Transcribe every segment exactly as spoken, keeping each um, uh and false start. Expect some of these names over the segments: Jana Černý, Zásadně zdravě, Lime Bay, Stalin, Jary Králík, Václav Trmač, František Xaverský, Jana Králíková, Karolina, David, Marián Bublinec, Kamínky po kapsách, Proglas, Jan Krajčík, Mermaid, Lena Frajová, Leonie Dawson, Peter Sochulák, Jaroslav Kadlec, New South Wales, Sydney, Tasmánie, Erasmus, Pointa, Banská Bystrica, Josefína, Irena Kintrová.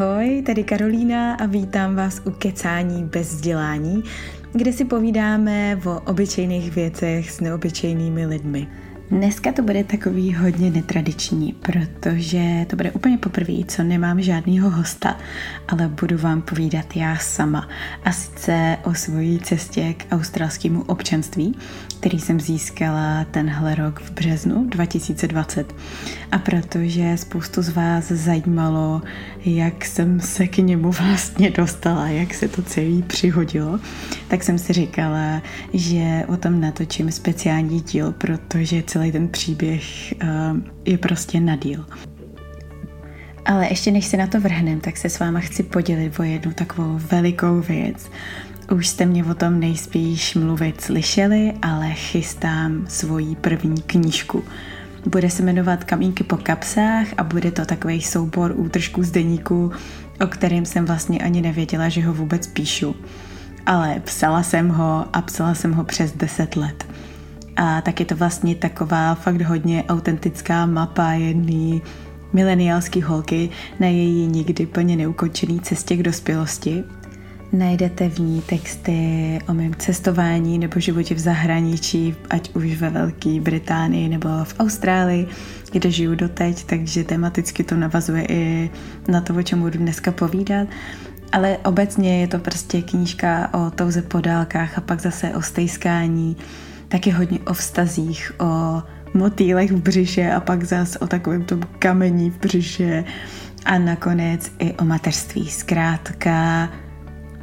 Ahoj, tady Karolína a vítám vás u Kecání bez vzdělání, kde si povídáme o obyčejných věcech s neobyčejnými lidmi. Dneska to bude takový hodně netradiční, protože to bude úplně poprvé, co nemám žádného hosta, ale budu vám povídat já sama. A sice o svojí cestě k australskému občanství, který jsem získala tenhle rok v březnu dva tisíce dvacet. A protože spoustu z vás zajímalo, jak jsem se k němu vlastně dostala, jak se to celý přihodilo, tak jsem si říkala, že o tom natočím speciální díl, protože celý ten příběh je prostě na díl. Ale ještě než se na to vrhnem, tak se s váma chci podělit o jednu takovou velikou věc. Už jste mě o tom nejspíš mluvit slyšeli, ale chystám svoji první knížku. Bude se jmenovat Kamínky po kapsách a bude to takový soubor útržků z deníku, o kterém jsem vlastně ani nevěděla, že ho vůbec píšu. Ale psala jsem ho a psala jsem ho přes deset let. A tak je to vlastně taková fakt hodně autentická mapa jedné mileniálské holky na její nikdy plně neukončené cestě k dospělosti. Najdete v ní texty o mém cestování nebo životě v zahraničí, ať už ve Velké Británii nebo v Austrálii, kde žiju doteď, takže tematicky to navazuje i na to, o čem budu dneska povídat. Ale obecně je to prostě knížka o touze po dálkách a pak zase o stejskání, taky hodně o vztazích, o motýlech v břiše a pak zase o takovém tom kamení v břiše a nakonec i o mateřství. Zkrátka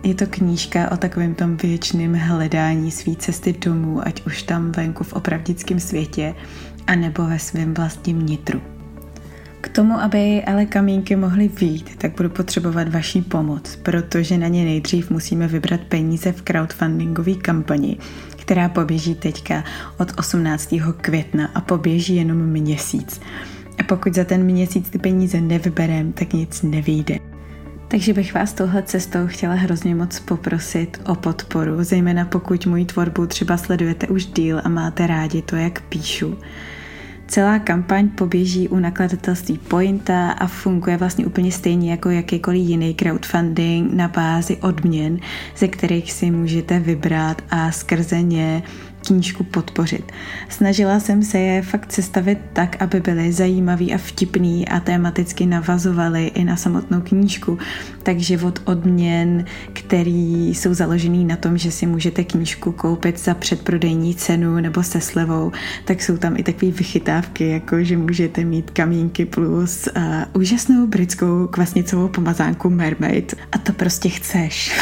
je to knížka o takovém tom věčném hledání své cesty domů, ať už tam venku v opravdickém světě, anebo ve svém vlastním nitru. K tomu, aby ale kamínky mohly vyjít, tak budu potřebovat vaší pomoc, protože na ně nejdřív musíme vybrat peníze v crowdfundingové kampani, která poběží teďka od osmnáctého května a poběží jenom měsíc. A pokud za ten měsíc ty peníze nevybereme, tak nic nevyjde. Takže bych vás touhle cestou chtěla hrozně moc poprosit o podporu, zejména pokud moji tvorbu třeba sledujete už díl a máte rádi to, jak píšu. Celá kampaň poběží u nakladatelství Pointa a funguje vlastně úplně stejně jako jakýkoliv jiný crowdfunding na bázi odměn, ze kterých si můžete vybrat a skrze ně knížku podpořit. Snažila jsem se je fakt sestavit tak, aby byly zajímavý a vtipný a tematicky navazovaly i na samotnou knížku. Takže od odměn, který jsou založený na tom, že si můžete knížku koupit za předprodejní cenu nebo se slevou, tak jsou tam i takové vychytávky, jako že můžete mít kamínky plus uh, úžasnou britskou kvasnicovou pomazánku Mermaid. A to prostě chceš.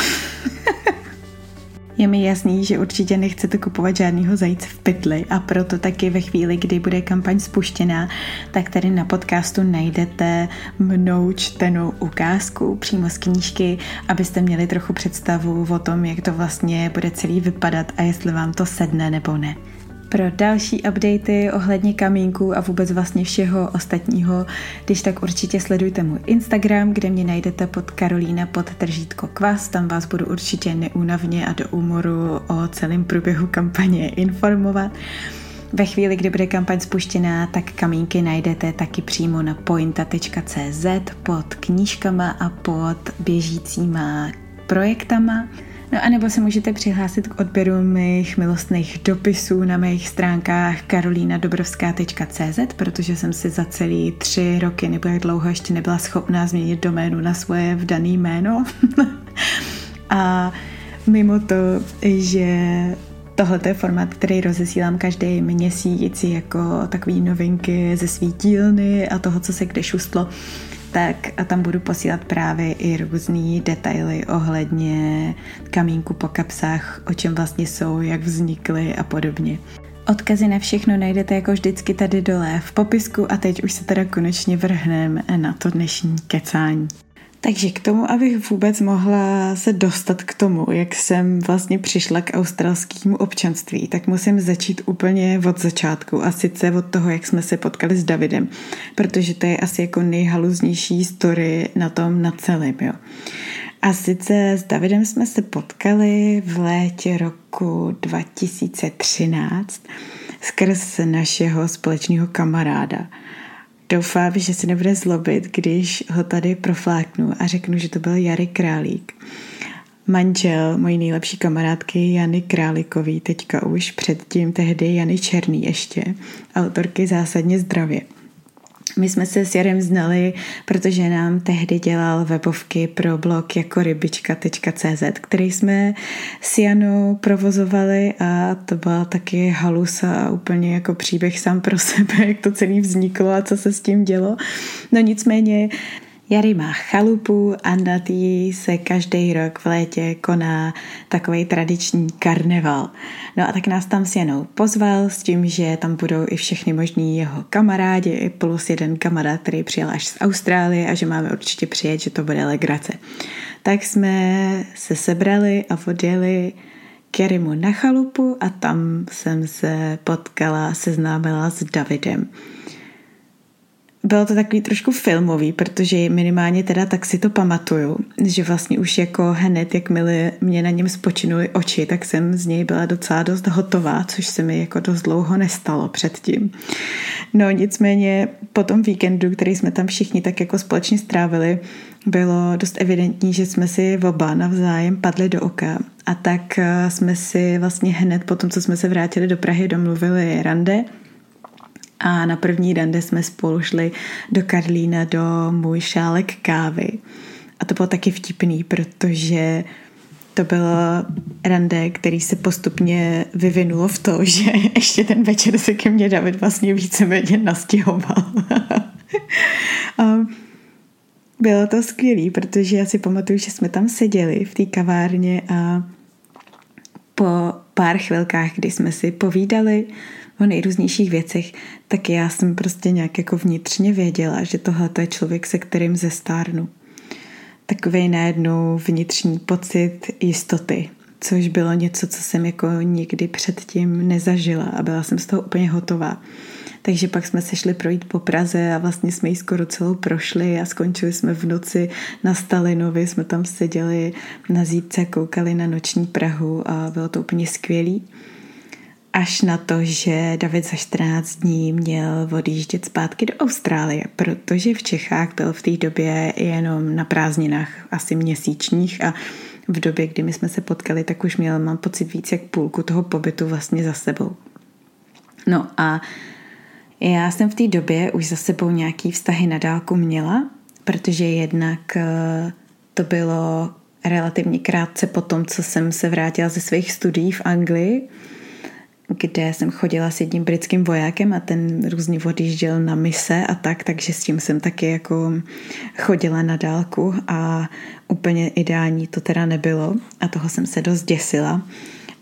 Je mi jasný, že určitě nechcete kupovat žádného zajíce v pytli a proto taky ve chvíli, kdy bude kampaň spuštěná, tak tady na podcastu najdete mnou čtenou ukázku přímo z knížky, abyste měli trochu představu o tom, jak to vlastně bude celý vypadat a jestli vám to sedne nebo ne. Pro další updaty ohledně kamínků a vůbec vlastně všeho ostatního, když tak určitě sledujte můj Instagram, kde mě najdete pod karolina tečka kvas, tam vás budu určitě neúnavně a do úmoru o celém průběhu kampaně informovat. Ve chvíli, kdy bude kampaň spuštěná, tak kamínky najdete taky přímo na pointa tečka cé zet pod knížkama a pod běžícíma projektama. No a nebo se můžete přihlásit k odběru mých milostných dopisů na mých stránkách karolina tečka dobrovská tečka cé zet, protože jsem si za celý tři roky nebo jak dlouho ještě nebyla schopná změnit doménu na svoje vdané jméno. A mimo to, že tohle je formát, který rozesílám každý měsíc jako takové novinky ze svý dílny a toho, co se kde šustlo, tak a tam budu posílat právě i různý detaily ohledně kamínku po kapsách, o čem vlastně jsou, jak vznikly a podobně. Odkazy na všechno najdete jako vždycky tady dole v popisku a teď už se teda konečně vrhneme na to dnešní kecání. Takže k tomu, abych vůbec mohla se dostat k tomu, jak jsem vlastně přišla k australskému občanství, tak musím začít úplně od začátku a sice od toho, jak jsme se potkali s Davidem, protože to je asi jako nejhaluznější story na tom na celém, jo. A sice s Davidem jsme se potkali v létě roku dva tisíce třináct skrz našeho společného kamaráda. Doufám, že se nebude zlobit, když ho tady profláknu a řeknu, že to byl Jary Králík. Manžel mojí nejlepší kamarádky Jany Králíkový, teďka už předtím tehdy Jany Černý ještě, autorky Zásadně zdravě. My jsme se s Jarem znali, protože nám tehdy dělal webovky pro blog jako rybička tečka cé zet, který jsme s Janou provozovali, a to byla taky halusa a úplně jako příběh sám pro sebe, jak to celý vzniklo a co se s tím dělo. No nicméně Jary má chalupu a na tý se každý rok v létě koná takový tradiční karneval. No a tak nás tam s Janou pozval s tím, že tam budou i všechny možní jeho kamarádi, plus jeden kamarád, který přijel až z Austrálie, a že máme určitě přijet, že to bude legrace. Tak jsme se sebrali a odjeli k Jarymu na chalupu a tam jsem se potkala, seznámila s Davidem. Bylo to takový trošku filmový, protože minimálně teda tak si to pamatuju, že vlastně už jako hned, jakmile mě na něm spočinuly oči, tak jsem z něj byla docela dost hotová, což se mi jako dost dlouho nestalo předtím. No nicméně po tom víkendu, který jsme tam všichni tak jako společně strávili, bylo dost evidentní, že jsme si oba navzájem padli do oka, a tak jsme si vlastně hned po tom, co jsme se vrátili do Prahy, domluvili rande. A na první rande jsme spolu šli do Karolína do Můj šálek kávy. A to bylo taky vtipný, protože to bylo rande, který se postupně vyvinulo v to, že ještě ten večer se ke mně David vlastně víceméně nastěhoval. Bylo to skvělý, protože já si pamatuju, že jsme tam seděli v té kavárně a po pár chvilkách, kdy jsme si povídali o nejrůznějších věcech, tak já jsem prostě nějak jako vnitřně věděla, že tohle je člověk, se kterým zestárnu. Takovej najednou vnitřní pocit jistoty, což bylo něco, co jsem jako nikdy předtím nezažila, a byla jsem z toho úplně hotová. Takže pak jsme se šli projít po Praze a vlastně jsme ji skoro celou prošli a skončili jsme v noci na Stalinovi, jsme tam seděli na zídce, koukali na noční Prahu a bylo to úplně skvělý. Až na to, že David za čtrnáct dní měl odjíždět zpátky do Austrálie, protože v Čechách byl v té době jenom na prázdninách asi měsíčních, a v době, kdy my jsme se potkali, tak už měl, mám pocit, víc jak půlku toho pobytu vlastně za sebou. No a já jsem v té době už za sebou nějaký vztahy na dálku měla, protože jednak to bylo relativně krátce po tom, co jsem se vrátila ze svých studií v Anglii, kde jsem chodila s jedním britským vojákem a ten různě odjížděl na mise a tak, takže s tím jsem taky jako chodila na dálku a úplně ideální to teda nebylo a toho jsem se dost děsila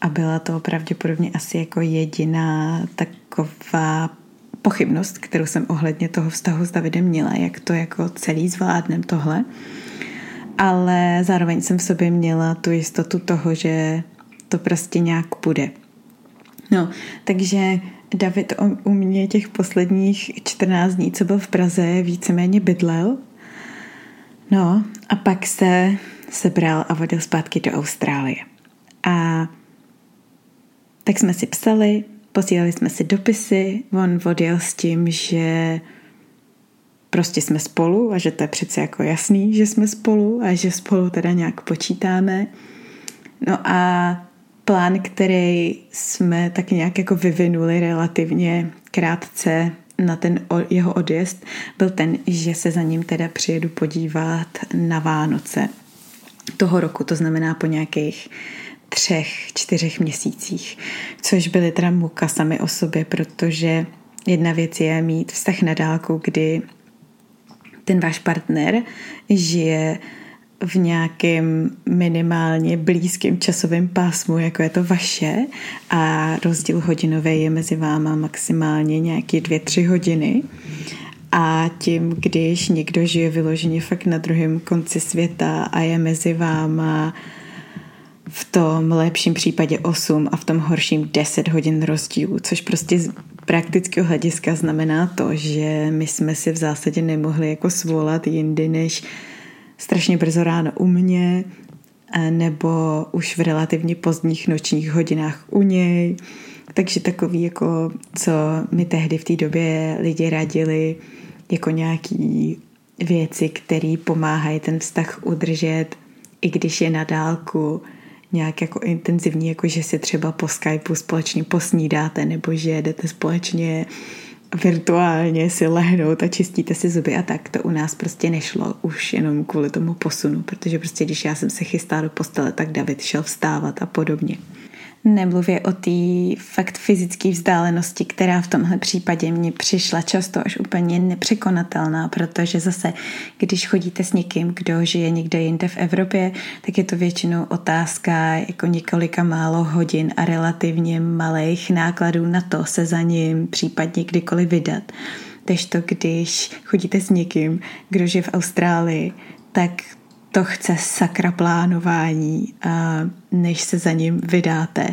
a byla to pravděpodobně asi jako jediná taková pochybnost, kterou jsem ohledně toho vztahu s Davidem měla, jak to jako celý zvládnem tohle, ale zároveň jsem v sobě měla tu jistotu toho, že to prostě nějak bude. No, takže David u mě těch posledních čtrnáct dní, co byl v Praze, víceméně bydlel. No a pak se sebral a odjel zpátky do Austrálie. A tak jsme si psali, posílali jsme si dopisy, on odjel s tím, že prostě jsme spolu a že to je přece jako jasný, že jsme spolu a že spolu teda nějak počítáme. No a plán, který jsme tak nějak jako vyvinuli relativně krátce na ten jeho odjezd, byl ten, že se za ním teda přijedu podívat na Vánoce toho roku, to znamená po nějakých třech, čtyřech měsících, což byly teda muka sami o sobě, protože jedna věc je mít vztah na dálku, kdy ten váš partner žije v nějakém minimálně blízkém časovém pásmu, jako je to vaše, a rozdíl hodinový je mezi váma maximálně nějaké dvě, tři hodiny. A tím, když někdo žije vyloženě fakt na druhém konci světa a je mezi váma v tom lepším případě osm a v tom horším deset hodin rozdílu, což prostě z praktického hlediska znamená to, že my jsme si v zásadě nemohli jako svolat jindy než strašně brzo ráno u mě, nebo už v relativně pozdních nočních hodinách u něj. Takže takový, jako co mi tehdy v té době lidi radili, jako nějaký věci, které pomáhají ten vztah udržet, i když je na dálku nějak jako intenzivní, jako že si třeba po Skypeu společně posnídáte, nebo že jdete společně virtuálně si lehnout a čistíte si zuby a tak. To u nás prostě nešlo už jenom kvůli tomu posunu, protože prostě když já jsem se chystala do postele, tak David šel vstávat a podobně. Nemluvě o té fakt fyzické vzdálenosti, která v tomhle případě mně přišla často až úplně nepřekonatelná, protože zase, když chodíte s někým, kdo žije někde jinde v Evropě, tak je to většinou otázka jako několika málo hodin a relativně malých nákladů na to se za ním případně kdykoliv vydat. Kdežto když chodíte s někým, kdo žije v Austrálii, tak to chce sakra plánování, a než se za ním vydáte.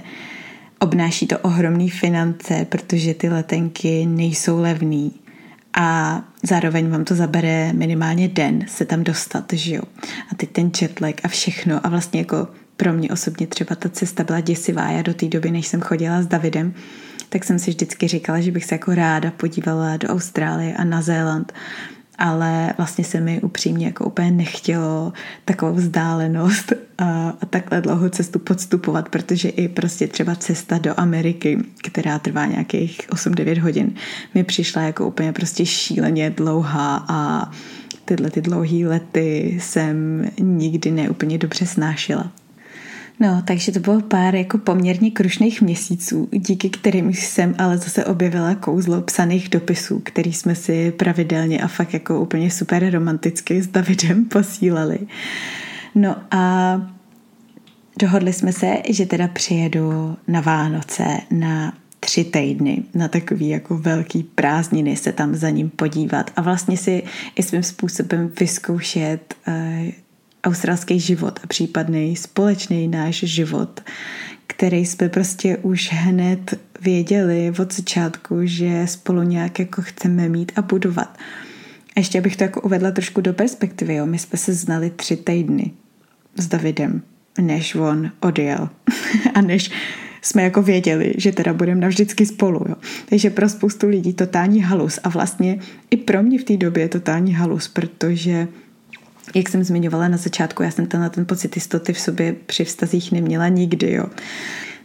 Obnáší to ohromné finance, protože ty letenky nejsou levné a zároveň vám to zabere minimálně den se tam dostat, že jo. A teď ten jetlag a všechno a vlastně jako pro mě osobně třeba ta cesta byla děsivá. Já do té doby, než jsem chodila s Davidem, tak jsem si vždycky říkala, že bych se jako ráda podívala do Austrálie a na Zéland, ale vlastně se mi upřímně jako úplně nechtělo takovou vzdálenost a, a takhle dlouhou cestu podstupovat, protože i prostě třeba cesta do Ameriky, která trvá nějakých osm devět hodin, mi přišla jako úplně prostě šíleně dlouhá a tyhle ty dlouhý lety jsem nikdy neúplně dobře snášela. No, takže to bylo pár jako poměrně krušných měsíců, díky kterým jsem ale zase objevila kouzlo psaných dopisů, který jsme si pravidelně a fakt jako úplně super romanticky s Davidem posílali. No a dohodli jsme se, že teda přijedu na Vánoce na tři týdny, na takový jako velký prázdniny se tam za ním podívat a vlastně si i svým způsobem vyzkoušet eh, australský život a případný společný náš život, který jsme prostě už hned věděli od začátku, že spolu nějak jako chceme mít a budovat. A ještě abych to jako uvedla trošku do perspektivy, jo? My jsme se znali tři týdny s Davidem, než on odjel a než jsme jako věděli, že teda budeme navždycky spolu. Jo. Takže pro spoustu lidí totální halus a vlastně i pro mě v té době je totální halus, protože jak jsem zmiňovala na začátku, já jsem ten, na ten pocit jistoty v sobě při vztazích neměla nikdy, jo.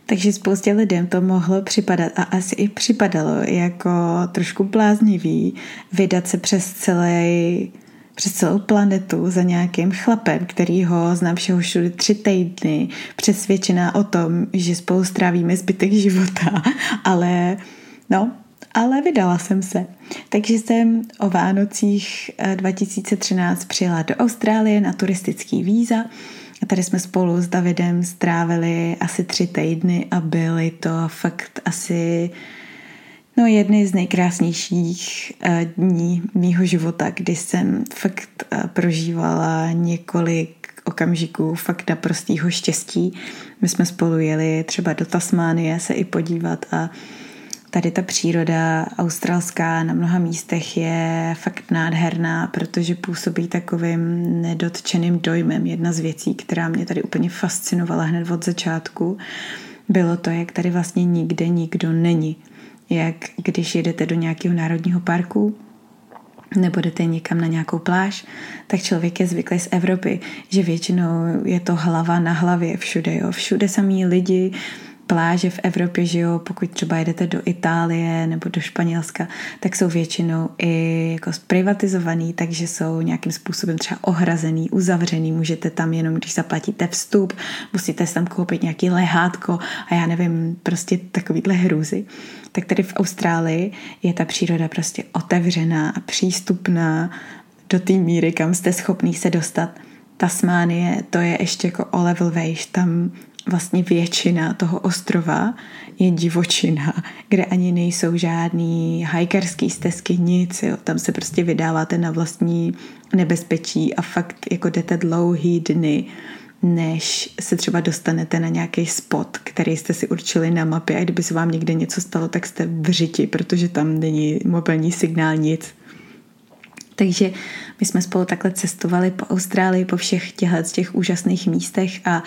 Takže spoustě lidem to mohlo připadat a asi i připadalo jako trošku bláznivý vydat se přes celý, přes celou planetu za nějakým chlapem, který ho znám všeho všude tři týdny, přesvědčená o tom, že spolu strávíme zbytek života, ale no... Ale vydala jsem se. Takže jsem o Vánocích dva tisíce třináct přijela do Austrálie na turistický víza. A tady jsme spolu s Davidem strávili asi tři týdny a byly to fakt asi no, jedny z nejkrásnějších dní mýho života, kdy jsem fakt prožívala několik okamžiků fakt naprostýho štěstí. My jsme spolu jeli třeba do Tasmánie se i podívat a tady ta příroda australská na mnoha místech je fakt nádherná, protože působí takovým nedotčeným dojmem. Jedna z věcí, která mě tady úplně fascinovala hned od začátku, bylo to, jak tady vlastně nikde nikdo není. Jak když jedete do nějakého národního parku, nebo jdete někam na nějakou pláž, tak člověk je zvyklý z Evropy, že většinou je to hlava na hlavě všude. Jo? Všude samý lidi, pláže v Evropě, že jo, pokud třeba jedete do Itálie nebo do Španělska, tak jsou většinou i jako zprivatizovaný, takže jsou nějakým způsobem třeba ohrazený, uzavřený, můžete tam jenom, když zaplatíte vstup, musíte si tam koupit nějaký lehátko a já nevím, prostě takovýhle hrůzy. Tak tady v Austrálii je ta příroda prostě otevřená a přístupná do té míry, kam jste schopný se dostat. Tasmánie, to je ještě jako o level vejš, tam vlastně většina toho ostrova je divočina, kde ani nejsou žádný hikerský stezky, nic, jo. Tam se prostě vydáváte na vlastní nebezpečí a fakt jako jdete dlouhý dny, než se třeba dostanete na nějaký spot, který jste si určili na mapě a kdyby se vám někde něco stalo, tak jste v řiti, protože tam není mobilní signál, nic. Takže my jsme spolu takhle cestovali po Austrálii, po všech těchto těch úžasných místech a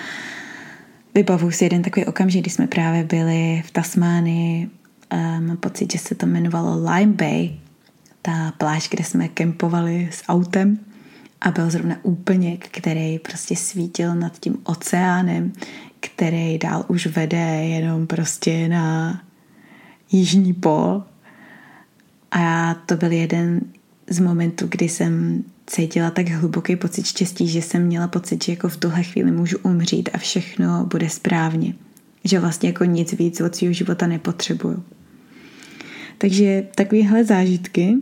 vybavuji si jeden takový okamžik, kdy jsme právě byli v Tasmánii, mám pocit, že se to jmenovalo Lime Bay, ta pláž, kde jsme kempovali s autem, a byl zrovna úplněk, který prostě svítil nad tím oceánem, který dál už vede jenom prostě na jižní pól. A to byl jeden z momentů, kdy jsem cítila tak hluboký pocit štěstí, že jsem měla pocit, že jako v tuhle chvíli můžu umřít a všechno bude správně. Že vlastně jako nic víc od svého života nepotřebuju. Takže takovéhle zážitky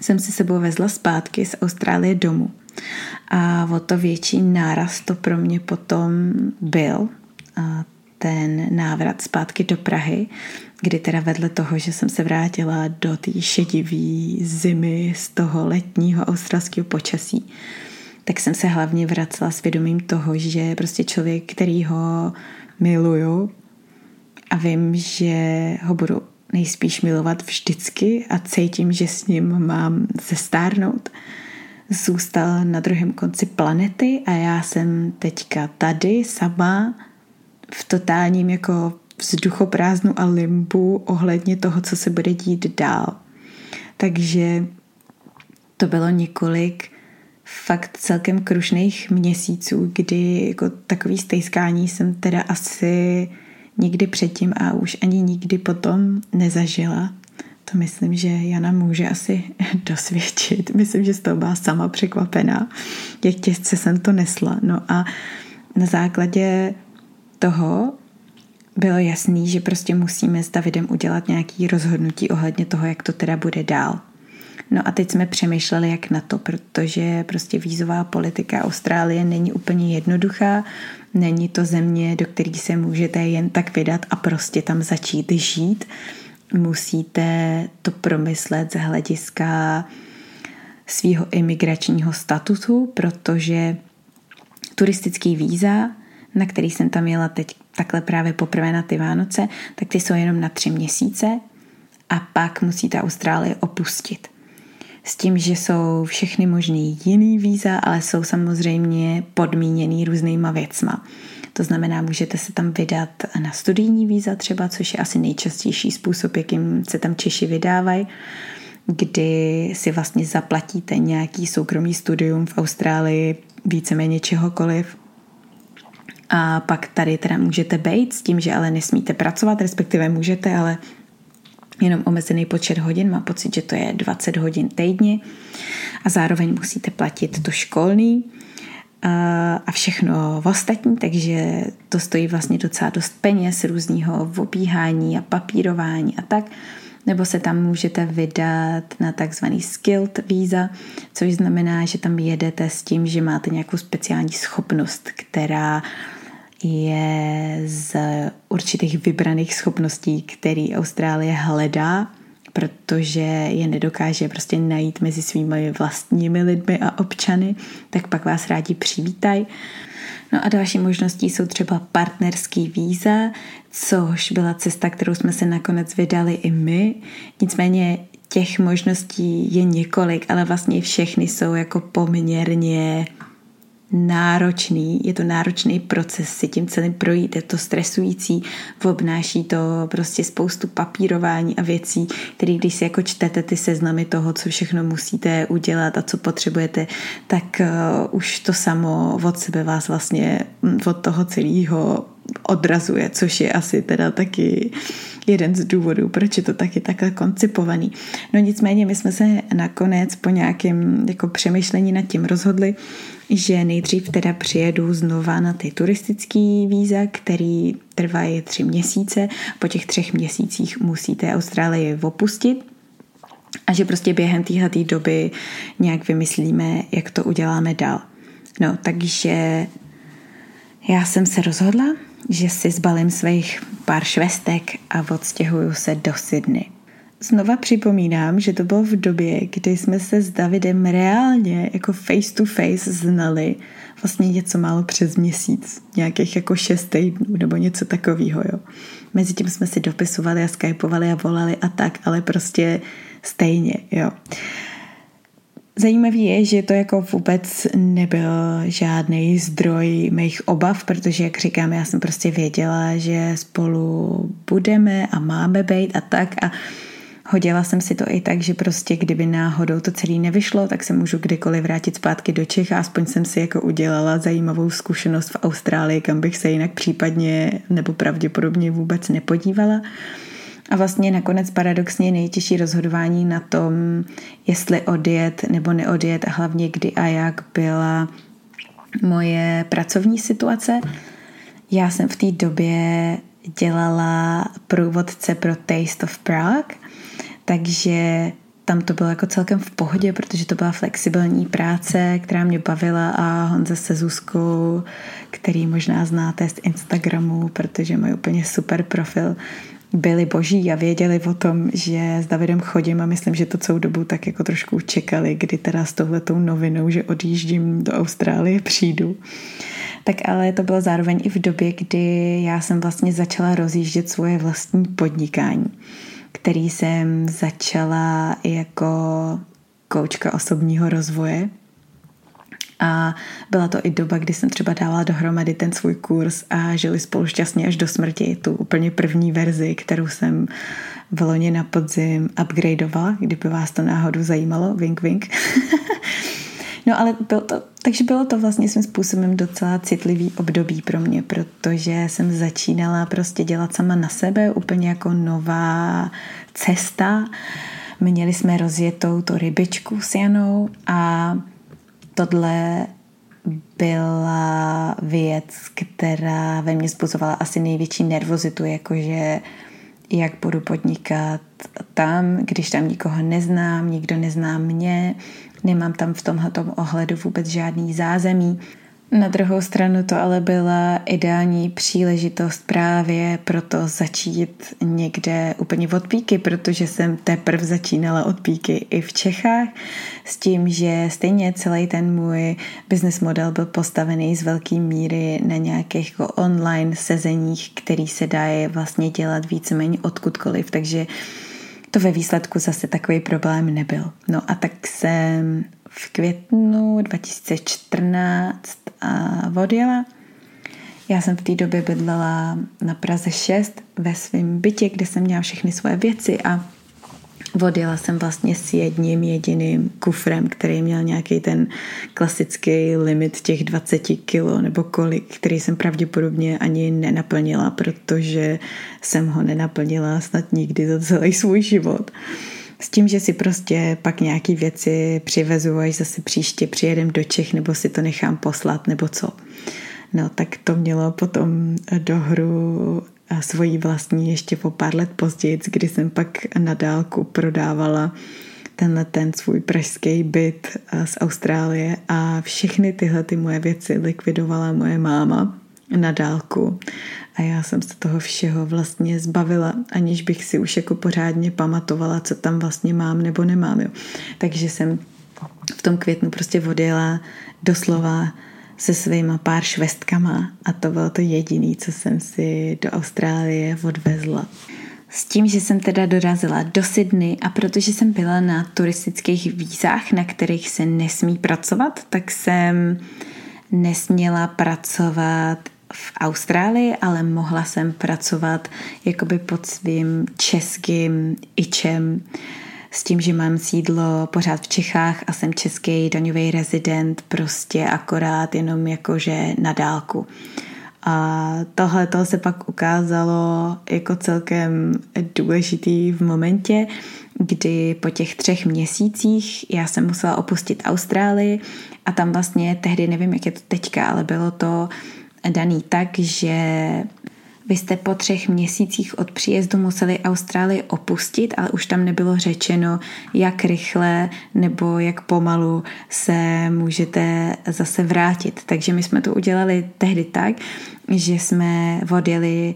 jsem si sebou vezla zpátky z Austrálie domů. A o to větší náraz to pro mě potom byl ten návrat zpátky do Prahy, kdy teda vedle toho, že jsem se vrátila do té šedivé zimy z toho letního australského počasí, tak jsem se hlavně vracela s vědomím toho, že prostě člověk, který ho miluju a vím, že ho budu nejspíš milovat vždycky a cítím, že s ním mám zestárnout, zůstal na druhém konci planety a já jsem teďka tady sama v totálním jako vzduchoprázdnu a limbu ohledně toho, co se bude dít dál. Takže to bylo několik fakt celkem krušných měsíců, kdy jako takový stejskání jsem teda asi nikdy předtím a už ani nikdy potom nezažila. To myslím, že Jana může asi dosvědčit. Myslím, že z toho byla sama překvapená, jak těžce jsem to nesla. No a na základě toho bylo jasný, že prostě musíme s Davidem udělat nějaké rozhodnutí ohledně toho, jak to teda bude dál. No a teď jsme přemýšleli, jak na to, protože prostě vízová politika Austrálie není úplně jednoduchá, není to země, do které se můžete jen tak vydat a prostě tam začít žít. Musíte to promyslet z hlediska svého imigračního statusu, protože turistický víza, na který jsem tam jela teď takhle právě poprvé na ty Vánoce, tak ty jsou jenom na tři měsíce a pak musíte Austrálii opustit. S tím, že jsou všechny možný jiný víza, ale jsou samozřejmě podmíněný různýma věcma. To znamená, můžete se tam vydat na studijní víza třeba, což je asi nejčastější způsob, jakým se tam Češi vydávají, kdy si vlastně zaplatíte nějaký soukromý studium v Austrálii víceméně čehokoliv. A pak tady teda můžete bejt s tím, že ale nesmíte pracovat, respektive můžete, ale jenom omezený počet hodin, mám pocit, že to je dvacet hodin týdně a zároveň musíte platit to školný a všechno ostatní, takže to stojí vlastně docela dost peněz, různýho obíhání a papírování a tak, nebo se tam můžete vydat na takzvaný skilled víza, což znamená, že tam jedete s tím, že máte nějakou speciální schopnost, která je z určitých vybraných schopností, které Austrálie hledá, protože je nedokáže prostě najít mezi svými vlastními lidmi a občany, tak pak vás rádi přivítají. No a další možností jsou třeba partnerský víza, což byla cesta, kterou jsme se nakonec vydali i my. Nicméně těch možností je několik, ale vlastně všechny jsou jako poměrně náročný, je to náročný proces si tím celým projít, je to stresující, obnáší to prostě spoustu papírování a věcí, které když si jako čtete ty seznamy toho, co všechno musíte udělat a co potřebujete, tak uh, už to samo od sebe vás vlastně od toho celého odrazuje, což je asi teda taky jeden z důvodů, proč je to taky takhle koncipovaný. No nicméně my jsme se nakonec po nějakém jako přemýšlení nad tím rozhodli, že nejdřív teda přijedu znova na ty turistický víza, který trvají tři měsíce. Po těch třech měsících musíte Austrálii opustit a že prostě během téhleté doby nějak vymyslíme, jak to uděláme dál. No, takže já jsem se rozhodla, že si zbalím svých pár švestek a odstěhuju se do Sydney. Znova připomínám, že to bylo v době, kdy jsme se s Davidem reálně jako face to face znali vlastně něco málo přes měsíc, nějakých jako šest týdnů nebo něco takového. Jo. Mezitím jsme si dopisovali a skypovali a volali a tak, ale prostě stejně. Jo. Zajímavý je, že to jako vůbec nebyl žádný zdroj mých obav, protože jak říkám, já jsem prostě věděla, že spolu budeme a máme být a tak a Hodila jsem si to i tak, že prostě kdyby náhodou to celé nevyšlo, tak se můžu kdykoliv vrátit zpátky do Čech a aspoň jsem si jako udělala zajímavou zkušenost v Austrálii, kam bych se jinak případně nebo pravděpodobně vůbec nepodívala. A vlastně nakonec paradoxně nejtěžší rozhodování na tom, jestli odjet nebo neodjet a hlavně kdy a jak byla moje pracovní situace. Já jsem v té době dělala průvodce pro Taste of Prague, takže tam to bylo jako celkem v pohodě, protože to byla flexibilní práce, která mě bavila a Honza se Zuzkou, který možná znáte z Instagramu, protože mají úplně super profil, byli boží a věděli o tom, že s Davidem chodím a myslím, že to celou dobu tak jako trošku čekali, kdy teda s touhletou novinou, že odjíždím do Austrálie, přijdu. Tak ale to bylo zároveň i v době, kdy já jsem vlastně začala rozjíždět svoje vlastní podnikání, který jsem začala jako koučka osobního rozvoje. A byla to i doba, kdy jsem třeba dávala dohromady ten svůj kurz a žili spolu šťastně až do smrti, tu úplně první verzi, kterou jsem v loni na podzim upgradeovala, kdyby vás to náhodou zajímalo, wink, wink. No ale bylo to, takže bylo to vlastně svým způsobem docela citlivý období pro mě, protože jsem začínala prostě dělat sama na sebe, úplně jako nová cesta. Měli jsme rozjetou to rybičku s Janou a tohle byla věc, která ve mně způsobovala asi největší nervozitu, jakože jak budu podnikat tam, když tam nikoho neznám, nikdo nezná mě, nemám tam v tomhletom ohledu vůbec žádný zázemí. Na druhou stranu to ale byla ideální příležitost právě proto začít někde úplně od píky, protože jsem teprve začínala od píky i v Čechách s tím, že stejně celý ten můj business model byl postavený z velké míry na nějakých jako online sezeních, který se dá vlastně dělat víceméně odkudkoliv, takže to ve výsledku zase takový problém nebyl. No a tak jsem v květnu dva tisíce čtrnáct odjela. Já jsem v té době bydlela na Praze šest ve svém bytě, kde jsem měla všechny svoje věci a odjela jsem vlastně s jedním jediným kufrem, který měl nějaký ten klasický limit těch dvacet kilo nebo kolik, který jsem pravděpodobně ani nenaplnila, protože jsem ho nenaplnila snad nikdy za celý svůj život. S tím, že si prostě pak nějaký věci přivezu, až zase příště přijedem do Čech, nebo si to nechám poslat, nebo co. No tak to mělo potom do hru svoji vlastní ještě po pár let později, kdy jsem pak na dálku prodávala tenhle ten svůj pražský byt z Austrálie a všechny tyhle ty moje věci likvidovala moje máma na dálku a já jsem se toho všeho vlastně zbavila, aniž bych si už jako pořádně pamatovala, co tam vlastně mám nebo nemám. Jo. Takže jsem v tom květnu prostě odjela doslova se svýma pár švestkama a to bylo to jediné, co jsem si do Austrálie odvezla. S tím, že jsem teda dorazila do Sydney a protože jsem byla na turistických vízách, na kterých se nesmí pracovat, tak jsem nesměla pracovat v Austrálii, ale mohla jsem pracovat jakoby pod svým českým ičem s tím, že mám sídlo pořád v Čechách a jsem český daňový rezident, prostě akorát jenom jakože na dálku. A tohle to se pak ukázalo jako celkem důležitý v momentě, kdy po těch třech měsících já jsem musela opustit Austrálii a tam vlastně tehdy, nevím, jak je to teďka, ale bylo to daný tak, že vy jste po třech měsících od příjezdu museli Austrálii opustit, ale už tam nebylo řečeno, jak rychle nebo jak pomalu se můžete zase vrátit. Takže my jsme to udělali tehdy tak, že jsme odjeli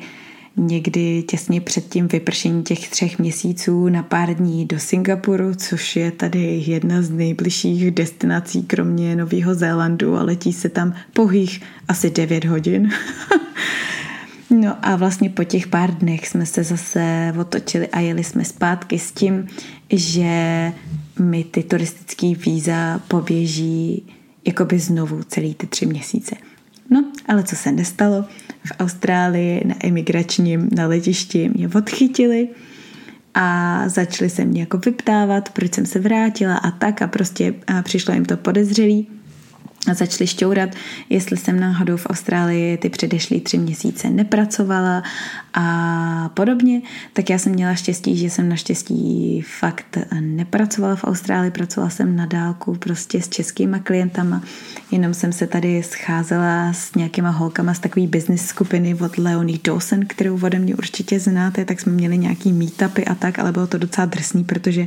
někdy těsně před tím vypršení těch třech měsíců na pár dní do Singapuru, což je tady jedna z nejbližších destinací kromě Nového Zélandu a letí se tam pouhých asi devět hodin. No a vlastně po těch pár dnech jsme se zase otočili a jeli jsme zpátky s tím, že mi ty turistický víza poběží jakoby znovu celý ty tři měsíce. No, ale co se nestalo, v Austrálii na imigračním, na letišti mě odchytili a začali se mě jako vyptávat, proč jsem se vrátila a tak a prostě a přišlo jim to podezřelí a začali šťourat, jestli jsem náhodou v Austrálii ty předešlý tři měsíce nepracovala a podobně. Tak já jsem měla štěstí, že jsem naštěstí fakt nepracovala v Austrálii, pracovala jsem na dálku prostě s českýma klientama, jenom jsem se tady scházela s nějakýma holkama z takový business skupiny od Leonie Dawson, kterou ode mě určitě znáte, tak jsme měli nějaký meetupy a tak, ale bylo to docela drsný, protože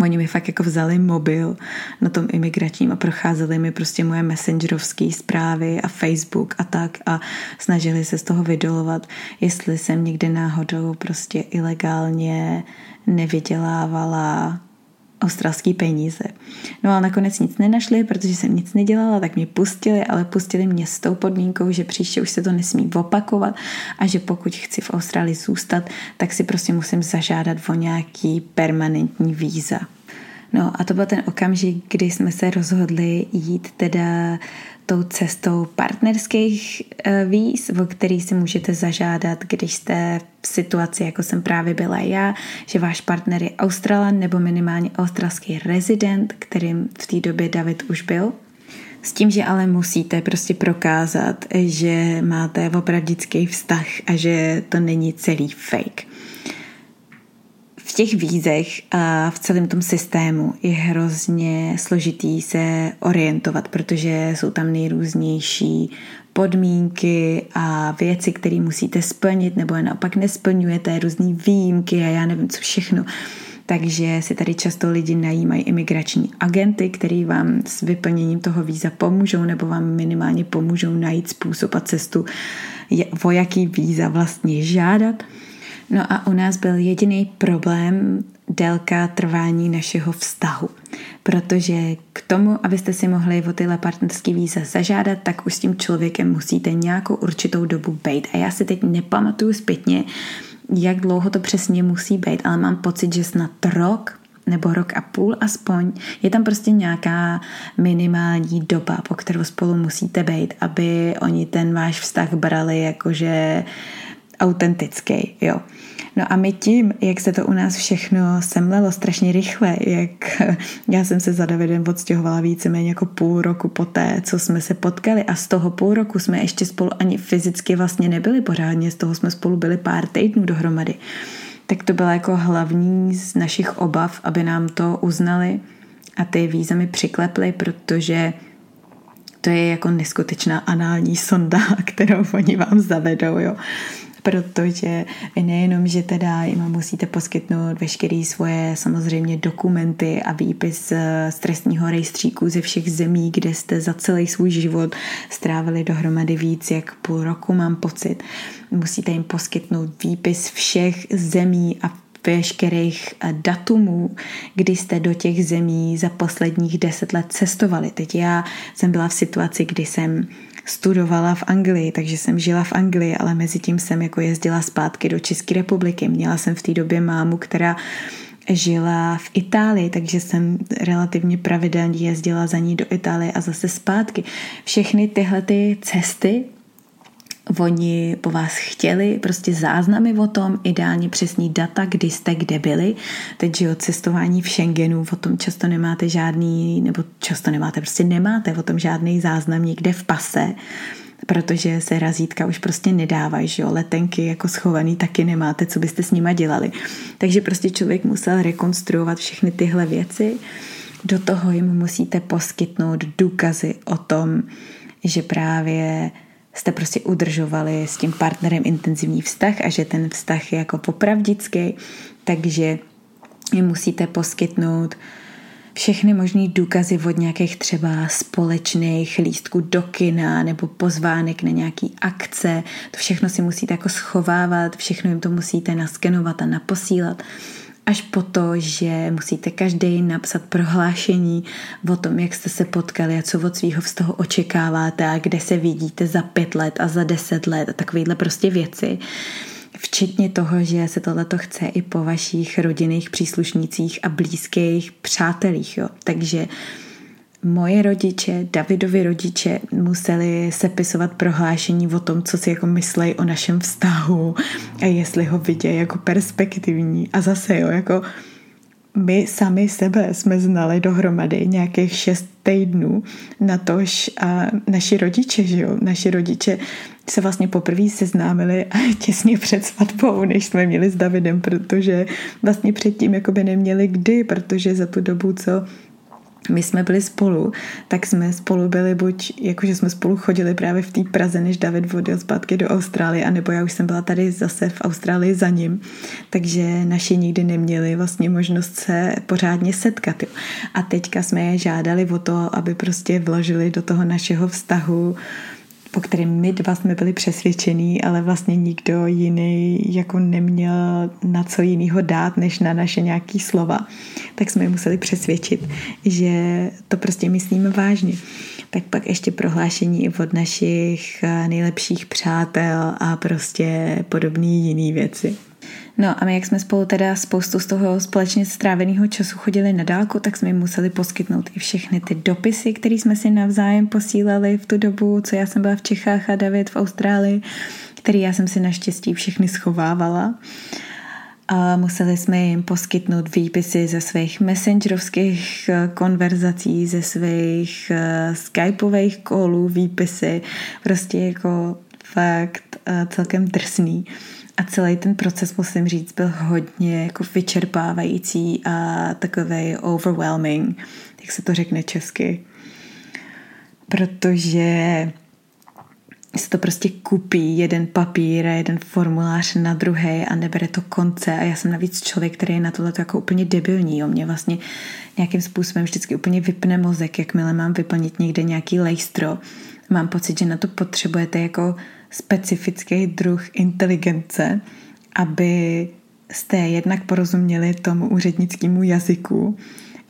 oni mi fakt jako vzali mobil na tom imigračním a procházeli mi prostě moje messengerovské zprávy a Facebook a tak a snažili se z toho vydolovat, jestli jsem někde náhodou prostě ilegálně nevydělávala australský peníze. No a nakonec nic nenašli, protože jsem nic nedělala, tak mě pustili, ale pustili mě s tou podmínkou, že příště už se to nesmí opakovat a že pokud chci v Austrálii zůstat, tak si prostě musím zažádat o nějaký permanentní víza. No a to byl ten okamžik, kdy jsme se rozhodli jít teda tou cestou partnerských víz, o který si můžete zažádat, když jste v situaci, jako jsem právě byla já, že váš partner je Australan nebo minimálně australský rezident, kterým v té době David už byl. S tím, že ale musíte prostě prokázat, že máte opravdický vztah a že to není celý fake. V těch vízech a v celém tom systému je hrozně složitý se orientovat, protože jsou tam nejrůznější podmínky a věci, které musíte splnit nebo naopak nesplňujete, různý výjimky a já nevím co všechno. Takže si tady často lidi najímají imigrační agenty, který vám s vyplněním toho víza pomůžou nebo vám minimálně pomůžou najít způsob a cestu, o jaký víza vlastně žádat. No a u nás byl jediný problém délka trvání našeho vztahu, protože k tomu, abyste si mohli o tyhle partnerský víza zažádat, tak už s tím člověkem musíte nějakou určitou dobu bejt. A já si teď nepamatuju zpětně, jak dlouho to přesně musí bejt, ale mám pocit, že snad rok nebo rok a půl aspoň. Je tam prostě nějaká minimální doba, po kterou spolu musíte bejt, aby oni ten váš vztah brali jakože autentický, jo. No a my tím, jak se to u nás všechno semlelo strašně rychle, jak já jsem se za Davidem odstěhovala víceméně jako půl roku poté, co jsme se potkali a z toho půl roku jsme ještě spolu ani fyzicky vlastně nebyli pořádně, z toho jsme spolu byli pár týdnů dohromady. Tak to byla jako hlavní z našich obav, aby nám to uznali a ty víza mi přikleply, protože to je jako neskutečná anální sonda, kterou oni vám zavedou, jo. Protože nejenom, že teda jim musíte poskytnout veškeré svoje samozřejmě dokumenty a výpis z trestního rejstříku ze všech zemí, kde jste za celý svůj život strávili dohromady víc jak půl roku, mám pocit. Musíte jim poskytnout výpis všech zemí a veškerých datumů, kdy jste do těch zemí za posledních deset let cestovali. Teď já jsem byla v situaci, kdy jsem studovala v Anglii, takže jsem žila v Anglii, ale mezi tím jsem jako jezdila zpátky do České republiky. Měla jsem v té době mámu, která žila v Itálii, takže jsem relativně pravidelně jezdila za ní do Itálie a zase zpátky. Všechny tyhle ty cesty oni po vás chtěli prostě záznamy o tom, ideálně přesní data, kdy jste kde byli. Takže o cestování v Schengenu o tom často nemáte žádný, nebo často nemáte, prostě nemáte o tom žádný záznam nikde v pase, protože se razítka už prostě nedávají, že jo, letenky jako schovaný taky nemáte, co byste s nima dělali. Takže prostě člověk musel rekonstruovat všechny tyhle věci. Do toho jim musíte poskytnout důkazy o tom, že právě jste prostě udržovali s tím partnerem intenzivní vztah a že ten vztah je jako opravdický, takže musíte poskytnout všechny možné důkazy od nějakých třeba společných lístků do kina nebo pozvánek na nějaký akce. To všechno si musíte jako schovávat, všechno jim to musíte naskenovat a naposílat. Až po to, že musíte každý napsat prohlášení o tom, jak jste se potkali a co od svýho vztahu očekáváte a kde se vidíte za pět let a za deset let a takovýhle prostě věci. Včetně toho, že se tohleto chce i po vašich rodinných příslušnících a blízkých přátelích. Jo. Takže moje rodiče, Davidovi rodiče museli sepisovat prohlášení o tom, co si jako myslejí o našem vztahu a jestli ho vidějí jako perspektivní. A zase jo, jako my sami sebe jsme znali dohromady nějakých šest týdnů, natož a naši rodiče, že jo, naši rodiče se vlastně poprvé seznámili těsně před svatbou, než jsme měli s Davidem, protože vlastně předtím jakoby neměli kdy, protože za tu dobu, co my jsme byli spolu, tak jsme spolu byli buď, jakože jsme spolu chodili právě v té Praze, než David odjel zpátky do Austrálie, anebo já už jsem byla tady zase v Austrálii za ním, takže naši nikdy neměli vlastně možnost se pořádně setkat. Jo. A teďka jsme je žádali o to, aby prostě vložili do toho našeho vztahu, po kterém my dva jsme byli přesvědčení, ale vlastně nikdo jiný jako neměl na co jinýho dát, než na naše nějaký slova. Tak jsme museli přesvědčit, že to prostě myslíme vážně. Tak pak ještě prohlášení i od našich nejlepších přátel a prostě podobné jiné věci. No a my, jak jsme spolu teda spoustu z toho společně stráveného času chodili na dálku, tak jsme jim museli poskytnout i všechny ty dopisy, které jsme si navzájem posílali v tu dobu, co já jsem byla v Čechách a David v Austrálii, který já jsem si naštěstí všechny schovávala. A museli jsme jim poskytnout výpisy ze svých messengerovských konverzací, ze svých skypových callů, výpisy, prostě jako fakt celkem drsný. A celý ten proces, musím říct, byl hodně jako vyčerpávající a takovej overwhelming, jak se to řekne česky. Protože se to prostě kupí jeden papír a jeden formulář na druhý a nebere to konce. A já jsem navíc člověk, který je na tohle jako úplně debilní. O mě vlastně nějakým způsobem vždycky úplně vypne mozek, jakmile mám vyplnit někde nějaký lejstro. Mám pocit, že na to potřebujete jako specifický druh inteligence, aby jste jednak porozuměli tomu úřednickému jazyku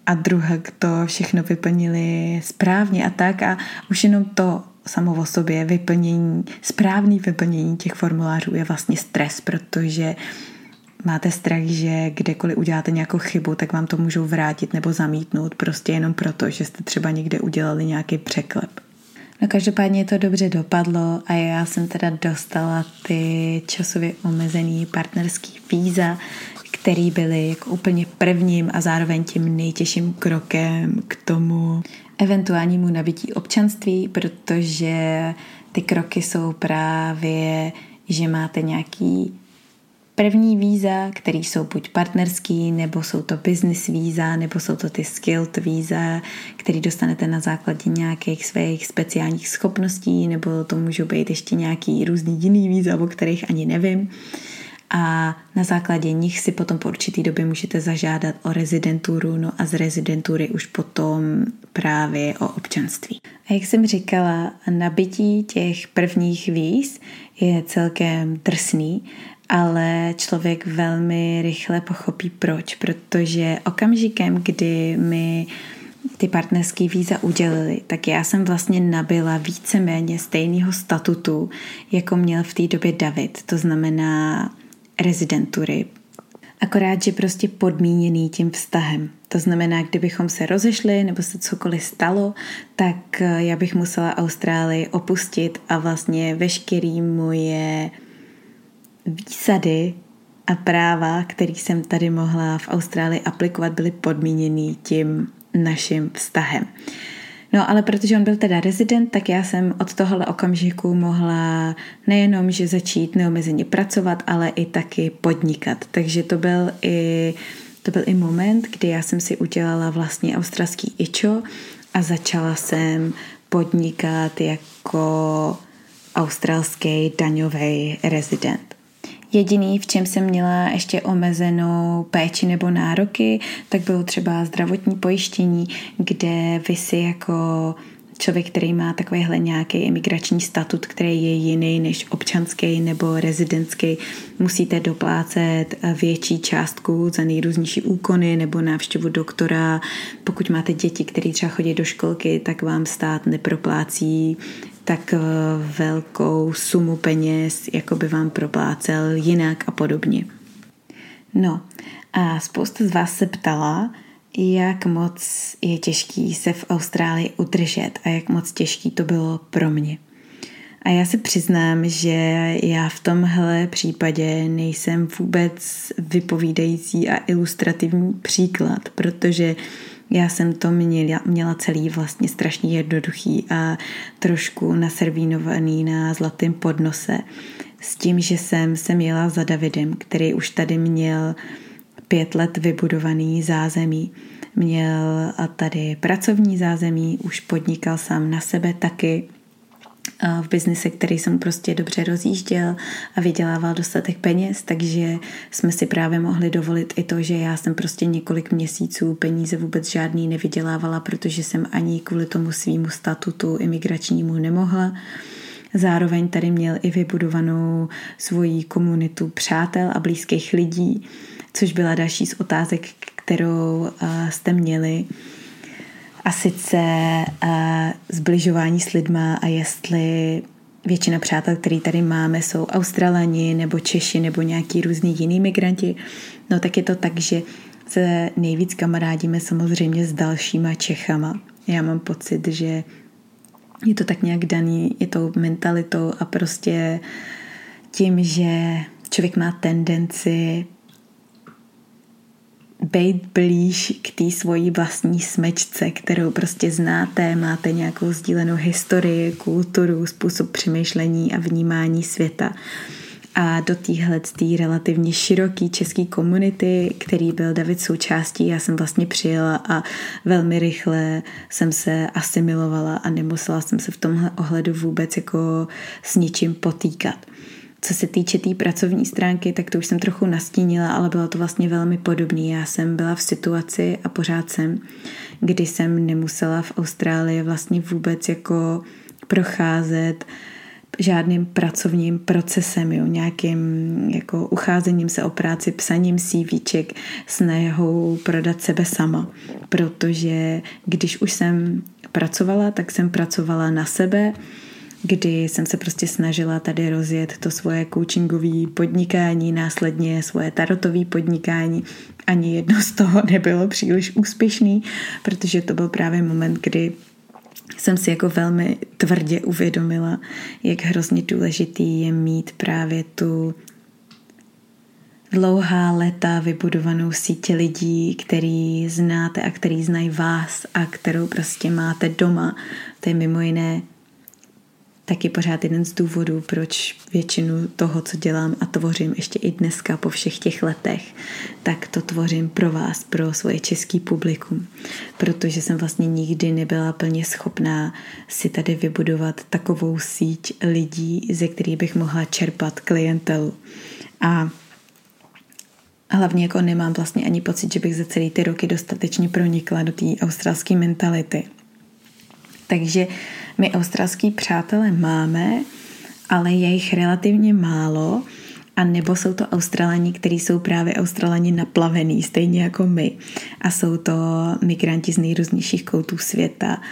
a druhak to všechno vyplnili správně a tak, a už jenom to samo o sobě vyplnění, správný vyplnění těch formulářů je vlastně stres, protože máte strach, že kdekoliv uděláte nějakou chybu, tak vám to můžou vrátit nebo zamítnout prostě jenom proto, že jste třeba někde udělali nějaký překlep. No každopádně to dobře dopadlo a já jsem teda dostala ty časově omezený partnerský víza, který byly jako úplně prvním a zároveň tím nejtěžším krokem k tomu eventuálnímu nabití občanství, protože ty kroky jsou právě, že máte nějaký první víza, které jsou buď partnerský, nebo jsou to business víza, nebo jsou to ty skilled víza, které dostanete na základě nějakých svých speciálních schopností, nebo to můžou být ještě nějaký různý jiný víza, o kterých ani nevím. A na základě nich si potom po určitý době můžete zažádat o rezidenturu, no a z rezidentury už potom právě o občanství. A jak jsem říkala, nabití těch prvních víz je celkem drsný, ale člověk velmi rychle pochopí proč, protože okamžikem, kdy mi ty partnerský víza udělili, tak já jsem vlastně nabyla víceméně stejného statutu, jako měl v té době David, to znamená rezidentury, akorát, že prostě podmíněný tím vztahem. To znamená, kdybychom se rozešli nebo se cokoliv stalo, tak já bych musela Austrálii opustit a vlastně veškerý moje výsady a práva, který jsem tady mohla v Austrálii aplikovat, byly podmíněný tím naším vztahem. No ale protože on byl teda rezident, tak já jsem od tohohle okamžiku mohla nejenom, že začít neomezeně pracovat, ale i taky podnikat. Takže to byl i, to byl i moment, kdy já jsem si udělala vlastně australský ičo a začala jsem podnikat jako australský daňový rezident. Jediný, v čem jsem měla ještě omezenou péči nebo nároky, tak bylo třeba zdravotní pojištění, kde vy si jako člověk, který má takovýhle nějaký emigrační statut, který je jiný než občanský nebo rezidentský, musíte doplácet větší částku za nejrůznější úkony nebo návštěvu doktora. Pokud máte děti, které třeba chodí do školky, tak vám stát neproplácí tak velkou sumu peněz, jako by vám proplácel jinak a podobně. No a spousta z vás se ptala, jak moc je těžký se v Austrálii udržet a jak moc těžký to bylo pro mě. A já se přiznám, že já v tomhle případě nejsem vůbec vypovídající a ilustrativní příklad, protože já jsem to měla, měla celý vlastně strašně jednoduchý a trošku naservínovaný na zlatém podnose s tím, že jsem se měla za Davidem, který už tady měl pět let vybudovaný zázemí. Měl tady pracovní zázemí, už podnikal sám na sebe taky v biznise, který jsem prostě dobře rozjížděl a vydělával dostatek peněz, takže jsme si právě mohli dovolit i to, že já jsem prostě několik měsíců peníze vůbec žádný nevydělávala, protože jsem ani kvůli tomu svýmu statutu imigračnímu nemohla. Zároveň tady měl i vybudovanou svoji komunitu přátel a blízkých lidí, což byla další z otázek, kterou jste měli. A sice zbližování s lidma a jestli většina přátel, který tady máme, jsou Australani nebo Češi nebo nějaký různý jiný migranti, no tak je to tak, že se nejvíc kamarádíme samozřejmě s dalšíma Čechama. Já mám pocit, že je to tak nějak daný, je tou mentalitou a prostě tím, že člověk má tendenci být blíž k té svojí vlastní smečce, kterou prostě znáte, máte nějakou sdílenou historii, kulturu, způsob přemýšlení a vnímání světa. A do téhle relativně široké české komunity, který byl David součástí, já jsem vlastně přijela a velmi rychle jsem se asimilovala a nemusela jsem se v tomhle ohledu vůbec jako s ničím potýkat. Co se týče té tý pracovní stránky, tak to už jsem trochu nastínila, ale bylo to vlastně velmi podobné. Já jsem byla v situaci a pořád jsem, kdy jsem nemusela v Austrálii vlastně vůbec jako procházet žádným pracovním procesem, jo, nějakým jako ucházením se o práci, psaním CVček, snahou prodat sebe sama, protože když už jsem pracovala, tak jsem pracovala na sebe, kdy jsem se prostě snažila tady rozjet to svoje coachingové podnikání, následně svoje tarotové podnikání. Ani jedno z toho nebylo příliš úspěšný, protože to byl právě moment, kdy jsem si jako velmi tvrdě uvědomila, jak hrozně důležitý je mít právě tu dlouhá léta vybudovanou síť lidí, který znáte a který znají vás a kterou prostě máte doma. To je mimo jiné taky pořád jeden z důvodů, proč většinu toho, co dělám a tvořím ještě i dneska po všech těch letech, tak to tvořím pro vás, pro svoje český publikum. Protože jsem vlastně nikdy nebyla plně schopná si tady vybudovat takovou síť lidí, ze kterých bych mohla čerpat klientelu. A hlavně jako nemám vlastně ani pocit, že bych za celý ty roky dostatečně pronikla do té australské mentality. Takže my australský přátelé máme, ale je jich relativně málo, a nebo jsou to Australani, kteří jsou právě Australani naplavení, stejně jako my. A jsou to migranti z nejrůznějších koutů světa.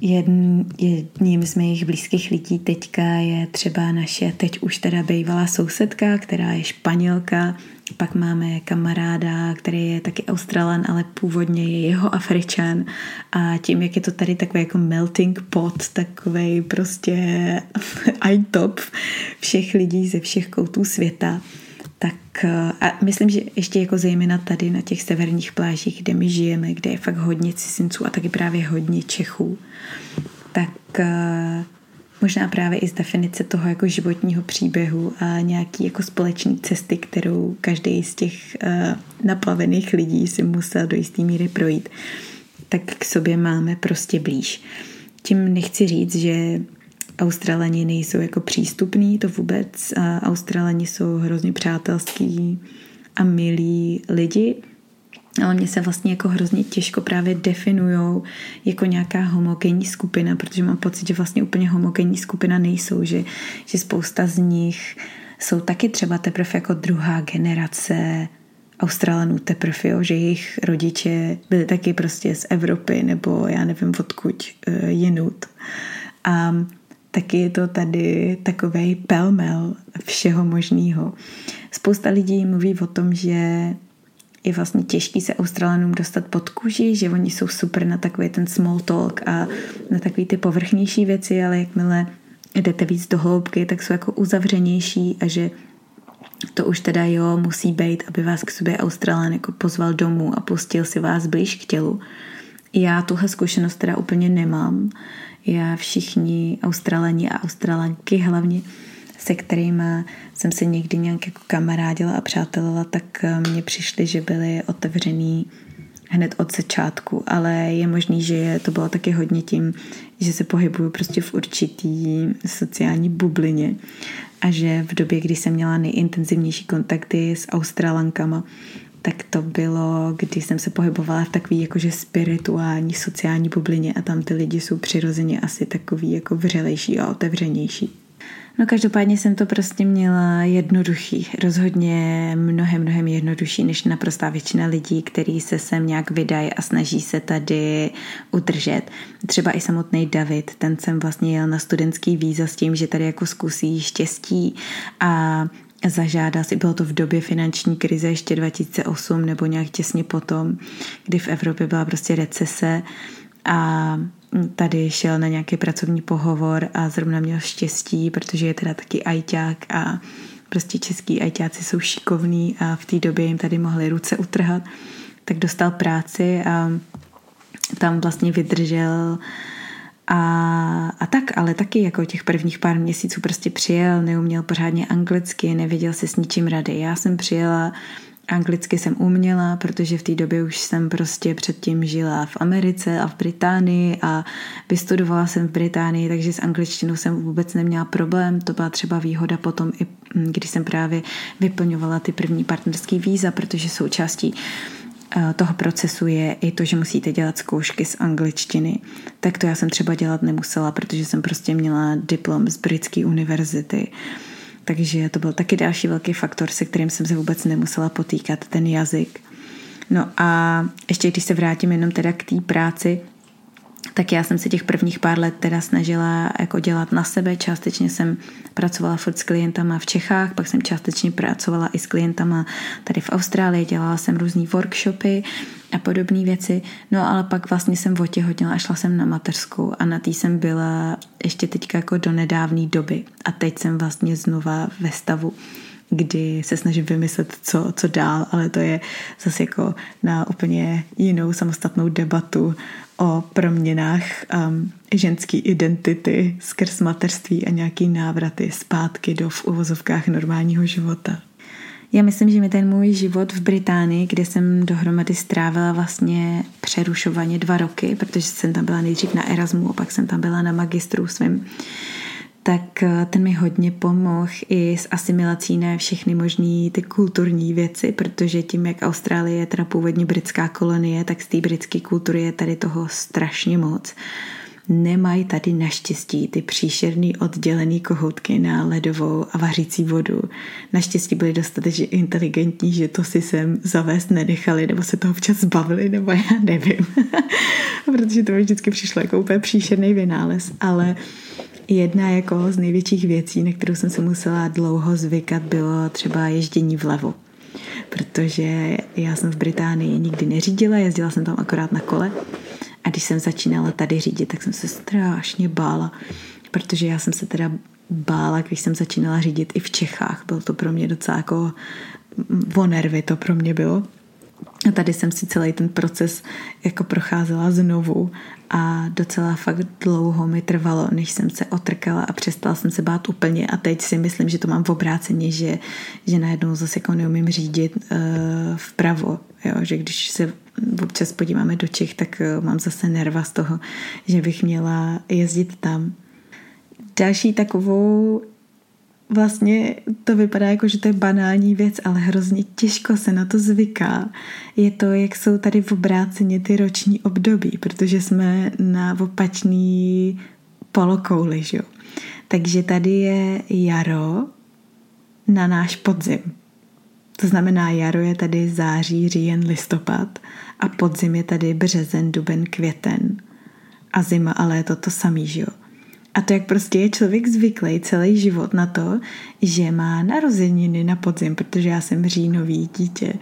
Jedn, jedním z mých blízkých lidí teďka je třeba naše, teď už teda bývalá sousedka, která je Španělka. Pak máme kamaráda, který je taky Australan, ale původně je jeho Afričan, a tím, jak je to tady takový jako melting pot, takovej prostě i top všech lidí ze všech koutů světa, tak a myslím, že ještě jako zejména tady na těch severních plážích, kde my žijeme, kde je fakt hodně cizinců a taky právě hodně Čechů, tak možná právě i z definice toho jako životního příběhu a nějaký jako společný cesty, kterou každý z těch uh, naplavených lidí si musel do jistý míry projít, tak k sobě máme prostě blíž. Tím nechci říct, že Australani nejsou jako přístupní, to vůbec. Uh, Australani jsou hrozně přátelský a milí lidi, ale mě se vlastně jako hrozně těžko právě definujou jako nějaká homogenní skupina, protože mám pocit, že vlastně úplně homogenní skupina nejsou, že, že spousta z nich jsou taky třeba teprve jako druhá generace Australanů teprve, jo? Že jejich rodiče byli taky prostě z Evropy nebo já nevím odkud jinut. A taky je to tady takovej pelmel všeho možného. Spousta lidí mluví o tom, že je vlastně těžký se Australanům dostat pod kůži, že oni jsou super na takový ten small talk a na takový ty povrchnější věci, ale jakmile jdete víc do hloubky, tak jsou jako uzavřenější a že to už teda jo, musí být, aby vás k sobě Australan jako pozval domů a pustil si vás blíž k tělu. Já tuhle zkušenost teda úplně nemám. Já všichni Australani a Australanky hlavně, se kterými jsem se někdy nějak jako kamarádila a přátelila, tak mně přišli, že byli otevřený hned od začátku, ale je možný, že to bylo taky hodně tím, že se pohybuju prostě v určitý sociální bublině a že v době, kdy jsem měla nejintenzivnější kontakty s Australankama, tak to bylo, když jsem se pohybovala v takový jakože spirituální sociální bublině a tam ty lidi jsou přirozeně asi takový jako vřelejší a otevřenější. No každopádně jsem to prostě měla jednoduchý, rozhodně mnohem, mnohem jednodušší než naprostá většina lidí, který se sem nějak vydají a snaží se tady udržet. Třeba i samotný David, ten jsem vlastně jel na studentský víza s tím, že tady jako zkusí štěstí a zažádal si, bylo to v době finanční krize ještě dva tisíce osm nebo nějak těsně potom, kdy v Evropě byla prostě recese a tady šel na nějaký pracovní pohovor a zrovna měl štěstí, protože je teda taky ajťák a prostě český ajťáci jsou šikovní a v té době jim tady mohli ruce utrhat, tak dostal práci a tam vlastně vydržel a, a tak, ale taky jako těch prvních pár měsíců prostě přijel, neuměl pořádně anglicky, nevěděl se s ničím rady. Já jsem přijela, anglicky jsem uměla, protože v té době už jsem prostě předtím žila v Americe a v Británii a vystudovala jsem v Británii, takže s angličtinou jsem vůbec neměla problém. To byla třeba výhoda potom, i když jsem právě vyplňovala ty první partnerský víza, protože součástí toho procesu je i to, že musíte dělat zkoušky z angličtiny. Tak to já jsem třeba dělat nemusela, protože jsem prostě měla diplom z britské univerzity. Takže to byl taky další velký faktor, se kterým jsem se vůbec nemusela potýkat, ten jazyk. No a ještě když se vrátím jenom teda k té práci, tak já jsem se těch prvních pár let teda snažila jako dělat na sebe. Částečně jsem pracovala furt s klientama v Čechách, pak jsem částečně pracovala i s klientama tady v Austrálii, dělala jsem různý workshopy a podobné věci. No ale pak vlastně jsem otěhotněla a šla jsem na mateřskou a na té jsem byla ještě teďka jako do nedávné doby. A teď jsem vlastně znova ve stavu, kdy se snažím vymyslet, co, co dál, ale to je zase jako na úplně jinou samostatnou debatu o proměnách um, ženské identity skrz mateřství a nějaký návraty zpátky do v uvozovkách normálního života. Já myslím, že mi ten můj život v Británii, kde jsem dohromady strávila vlastně přerušovaně dva roky, protože jsem tam byla nejdřív na Erasmu a pak jsem tam byla na magistru svým, tak ten mi hodně pomohl i s asimilací na všechny možný ty kulturní věci, protože tím, jak Austrálie je teda původně britská kolonie, tak z té britské kultury je tady toho strašně moc. Nemají tady naštěstí ty příšerný oddělený kohoutky na ledovou a vařící vodu. Naštěstí byli dostatečně inteligentní, že to si sem zavést nedechali, nebo se toho včas zbavili, nebo já nevím. Protože to mi vždycky přišlo jako úplně příšerný vynález, ale jedna jako z největších věcí, na kterou jsem se musela dlouho zvykat, bylo třeba ježdění vlevo. Protože já jsem v Británii nikdy neřídila, jezdila jsem tam akorát na kole. A když jsem začínala tady řídit, tak jsem se strašně bála. Protože já jsem se teda bála, když jsem začínala řídit i v Čechách. Bylo to pro mě docela jako o nervy, to pro mě bylo. A tady jsem si celý ten proces jako procházela znovu a docela fakt dlouho mi trvalo, než jsem se otrkala a přestala jsem se bát úplně a teď si myslím, že to mám v obráceně, že, že najednou zase jako neumím řídit uh, vpravo, jo? Že když se občas podíváme do Čech, tak uh, mám zase nerva z toho, že bych měla jezdit tam. Další takovou Vlastně to vypadá jako, že to je banální věc, ale hrozně těžko se na to zvyká. Je to, jak jsou tady v obráceně ty roční období, protože jsme na opačný polokouli, že jo. Takže tady je jaro na náš podzim. To znamená, jaro je tady září, říjen, listopad a podzim je tady březen, duben, květen a zima, ale je to to samý, že jo. A to, jak prostě je člověk zvyklý celý život na to, že má narozeniny na podzim, protože já jsem říjnový dítě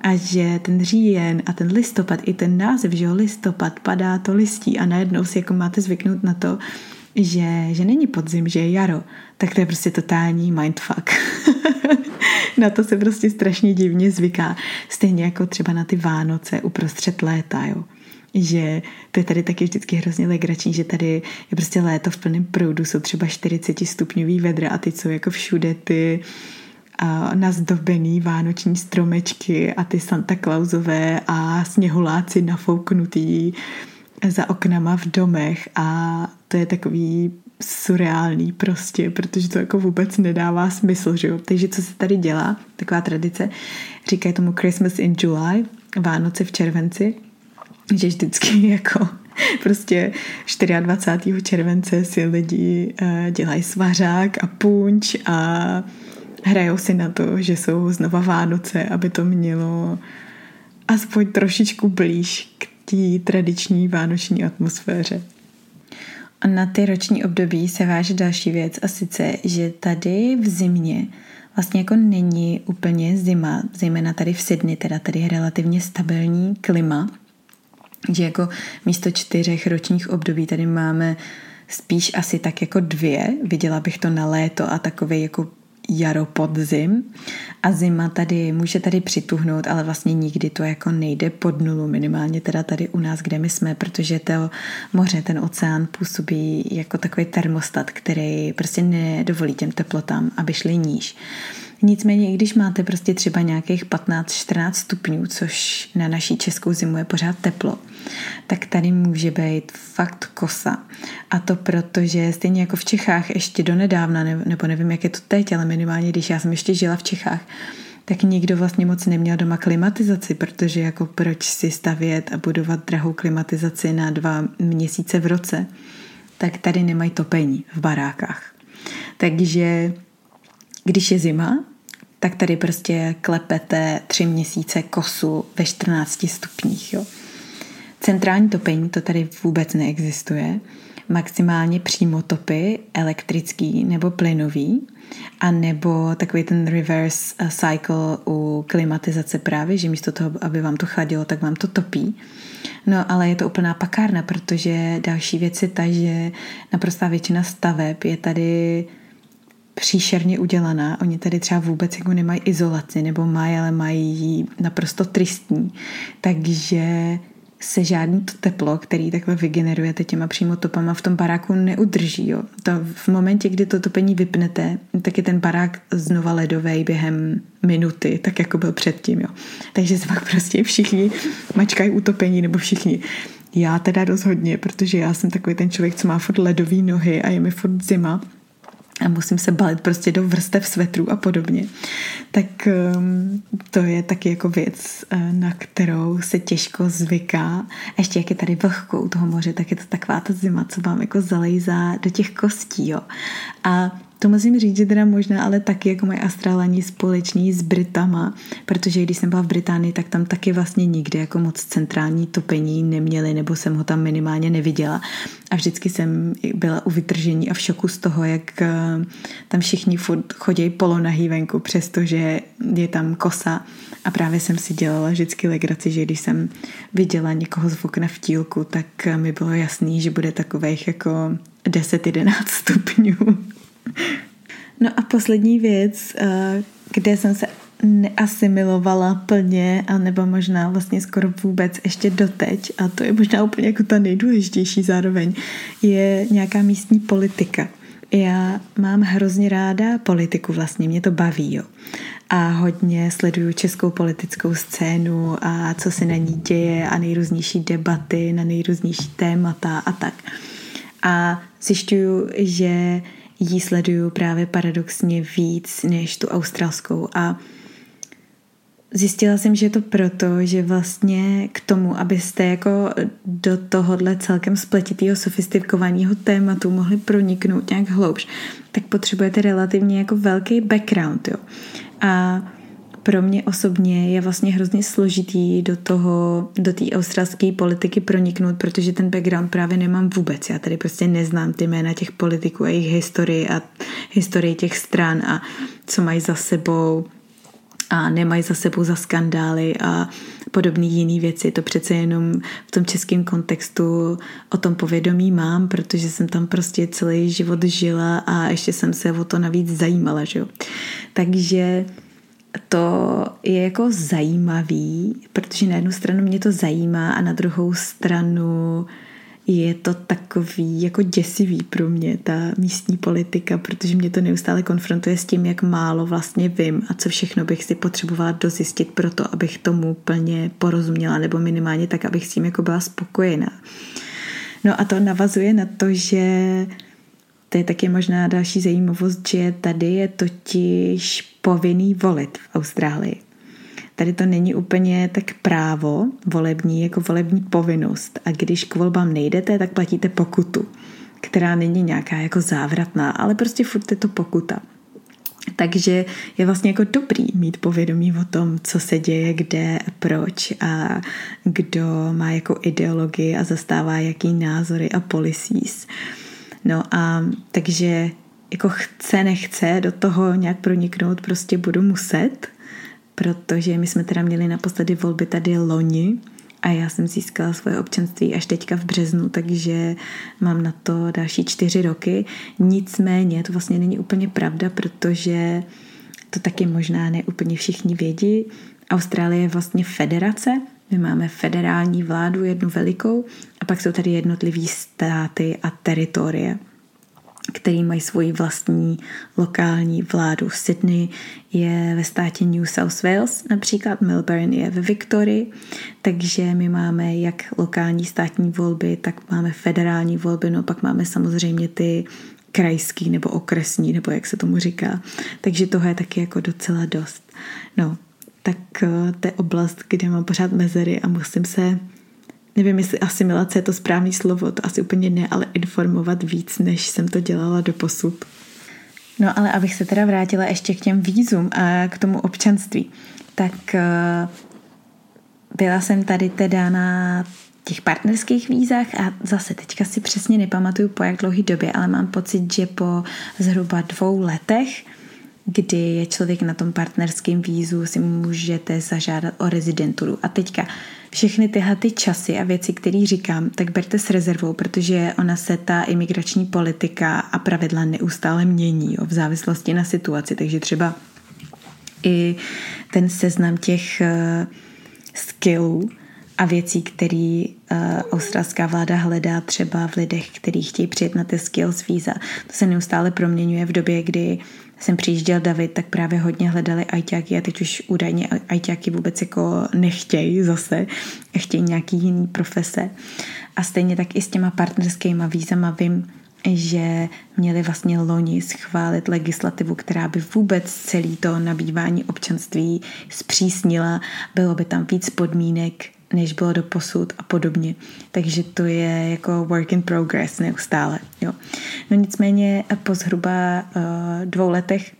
a že ten říjen a ten listopad, i ten název, že jo, listopad, padá to listí a najednou si jako máte zvyknout na to, že, že není podzim, že je jaro, tak to je prostě totální mindfuck. Na to se prostě strašně divně zvyká. Stejně jako třeba na ty Vánoce uprostřed léta, jo. Že to je tady taky vždycky hrozně legrační, že tady je prostě léto v plném proudu, jsou třeba čtyřicet stupňový vedra a teď jsou jako všude ty a nazdobený vánoční stromečky a ty Santa Clausové a sněhuláci nafouknutý za oknama v domech a to je takový surreální prostě, protože to jako vůbec nedává smysl, že jo. Takže co se tady dělá, taková tradice, říkají tomu Christmas in July, Vánoce v červenci, že vždycky jako prostě dvacátého čtvrtého července si lidi dělají svařák a punč a hrajou si na to, že jsou znova Vánoce, aby to mělo aspoň trošičku blíž k té tradiční vánoční atmosféře. A na ty roční období se váže další věc a sice, že tady v zimě vlastně jako není úplně zima, zejména tady v Sydney, teda tady je relativně stabilní klima, že jako místo čtyřech ročních období tady máme spíš asi tak jako dvě, viděla bych to na léto a takovej jako jaro, podzim a zima tady může tady přituhnout, ale vlastně nikdy to jako nejde pod nulu, minimálně teda tady u nás, kde my jsme, protože to moře, ten oceán působí jako takový termostat, který prostě nedovolí těm teplotám, aby šly níž. Nicméně, i když máte prostě třeba nějakých patnáct až čtrnáct stupňů, což na naší českou zimu je pořád teplo, tak tady může být fakt kosa. A to proto, že stejně jako v Čechách ještě donedávna, nebo nevím, jak je to teď, ale minimálně, když já jsem ještě žila v Čechách, tak nikdo vlastně moc neměl doma klimatizaci, protože jako proč si stavět a budovat drahou klimatizaci na dva měsíce v roce, tak tady nemají topení v barákách. Takže když je zima, tak tady prostě klepete tři měsíce kosu ve čtrnácti stupních. Jo. Centrální topení to tady vůbec neexistuje. Maximálně přímo topy, elektrický nebo plynový, a nebo takový ten reverse cycle u klimatizace právě, že místo toho, aby vám to chladilo, tak vám to topí. No ale je to úplná pakárna, protože další věc je ta, že naprostá většina staveb je tady příšerně udělaná. Oni tady třeba vůbec jako nemají izolaci, nebo mají, ale mají ji naprosto tristní. Takže se žádný to teplo, který takhle vygenerujete těma přímo topama v tom baráku neudrží. Jo. To v momentě, kdy to topení vypnete, tak je ten barák znova ledovej během minuty, tak jako byl předtím. Jo. Takže se pak prostě všichni mačkají utopení, nebo všichni. Já teda rozhodně, protože já jsem takový ten člověk, co má furt ledový nohy a je mi furt zima, a musím se balit prostě do vrstev svetrů a podobně, tak um, to je taky jako věc, na kterou se těžko zvyká. Ještě jak je tady vlhko u toho moře, tak je to taková ta zima, co vám jako zalejzá do těch kostí, jo. A to musím říct, že teda možná, ale taky jako mají astralani společní s Britama, protože když jsem byla v Británii, tak tam taky vlastně nikdy jako moc centrální topení neměli, nebo jsem ho tam minimálně neviděla. A vždycky jsem byla u vytržení a v šoku z toho, jak tam všichni chodí polonahý venku, přestože je tam kosa. A právě jsem si dělala vždycky legraci, že když jsem viděla někoho z okna v tílku, tak mi bylo jasný, že bude takových jako deset jedenáct stupňů. No a poslední věc, kde jsem se neasimilovala plně, anebo možná vlastně skoro vůbec ještě doteď, a to je možná úplně jako ta nejdůležitější zároveň, je nějaká místní politika. Já mám hrozně ráda politiku, vlastně mě to baví, jo. A hodně sleduju českou politickou scénu a co se na ní děje a nejrůznější debaty na nejrůznější témata a tak. A zjišťuju, že jí sleduju právě paradoxně víc než tu australskou a zjistila jsem, že je to proto, že vlastně k tomu, abyste jako do tohohle celkem spletitého, sofistikovaného tématu mohli proniknout nějak hloubš, tak potřebujete relativně jako velký background, jo. A pro mě osobně je vlastně hrozně složitý do toho, do té australské politiky proniknout, protože ten background právě nemám vůbec. Já tady prostě neznám ty jména těch politiků a jejich historii a historii těch stran a co mají za sebou a nemají za sebou za skandály a podobné jiné věci. To přece jenom v tom českém kontextu o tom povědomí mám, protože jsem tam prostě celý život žila a ještě jsem se o to navíc zajímala, že jo. Takže to je jako zajímavý, protože na jednu stranu mě to zajímá a na druhou stranu je to takový jako děsivý pro mě ta místní politika, protože mě to neustále konfrontuje s tím, jak málo vlastně vím a co všechno bych si potřebovala dozjistit pro to, abych tomu plně porozuměla nebo minimálně tak, abych s tím jako byla spokojená. No a to navazuje na to, že to je taky možná další zajímavost, že tady je totiž povinný volit v Austrálii. Tady to není úplně tak právo volební, jako volební povinnost. A když k volbám nejdete, tak platíte pokutu, která není nějaká jako závratná, ale prostě furt je to pokuta. Takže je vlastně jako dobrý mít povědomí o tom, co se děje, kde, proč a kdo má jako ideologii a zastává jaký názory a policies. No a takže jako chce, nechce do toho nějak proniknout, prostě budu muset, protože my jsme teda měli naposledy volby tady loni a já jsem získala svoje občanství až teďka v březnu, takže mám na to další čtyři roky. Nicméně to vlastně není úplně pravda, protože to taky možná ne úplně všichni vědí. Austrálie je vlastně federace. My máme federální vládu, jednu velikou, a pak jsou tady jednotlivý státy a teritorie, který mají svoji vlastní lokální vládu. Sydney je ve státě New South Wales, například Melbourne je ve Victorii, takže my máme jak lokální státní volby, tak máme federální volby, no pak máme samozřejmě ty krajský nebo okresní, nebo jak se tomu říká. Takže toho je taky jako docela dost. No, tak to je oblast, kde mám pořád mezery a musím se, nevím, jestli asimilace je to správný slovo, to asi úplně ne, ale informovat víc, než jsem to dělala doposud. No ale abych se teda vrátila ještě k těm vízům a k tomu občanství, tak byla jsem tady teda na těch partnerských vízách a zase teďka si přesně nepamatuju po jak dlouhý době, ale mám pocit, že po zhruba dvou letech, kdy je člověk na tom partnerském vízu, si můžete zažádat o rezidenturu. A teďka všechny tyhle ty časy a věci, které říkám, tak berte s rezervou, protože ona se ta imigrační politika a pravidla neustále mění, jo, v závislosti na situaci. Takže třeba i ten seznam těch uh, skillů a věcí, které uh, australská vláda hledá třeba v lidech, kteří chtějí přijet na ty skills víza. To se neustále proměňuje. V době, kdy jsem přijížděl David, tak právě hodně hledali ajťáky a teď už údajně ajťáky vůbec jako nechtějí zase, chtějí nějaký jiný profese. A stejně tak i s těma partnerskýma vízama vím, že měli vlastně loni schválit legislativu, která by vůbec celý to nabývání občanství zpřísnila, bylo by tam víc podmínek, než bylo doposud a podobně. Takže to je jako work in progress neustále. Jo. No nicméně po zhruba uh, dvou letech,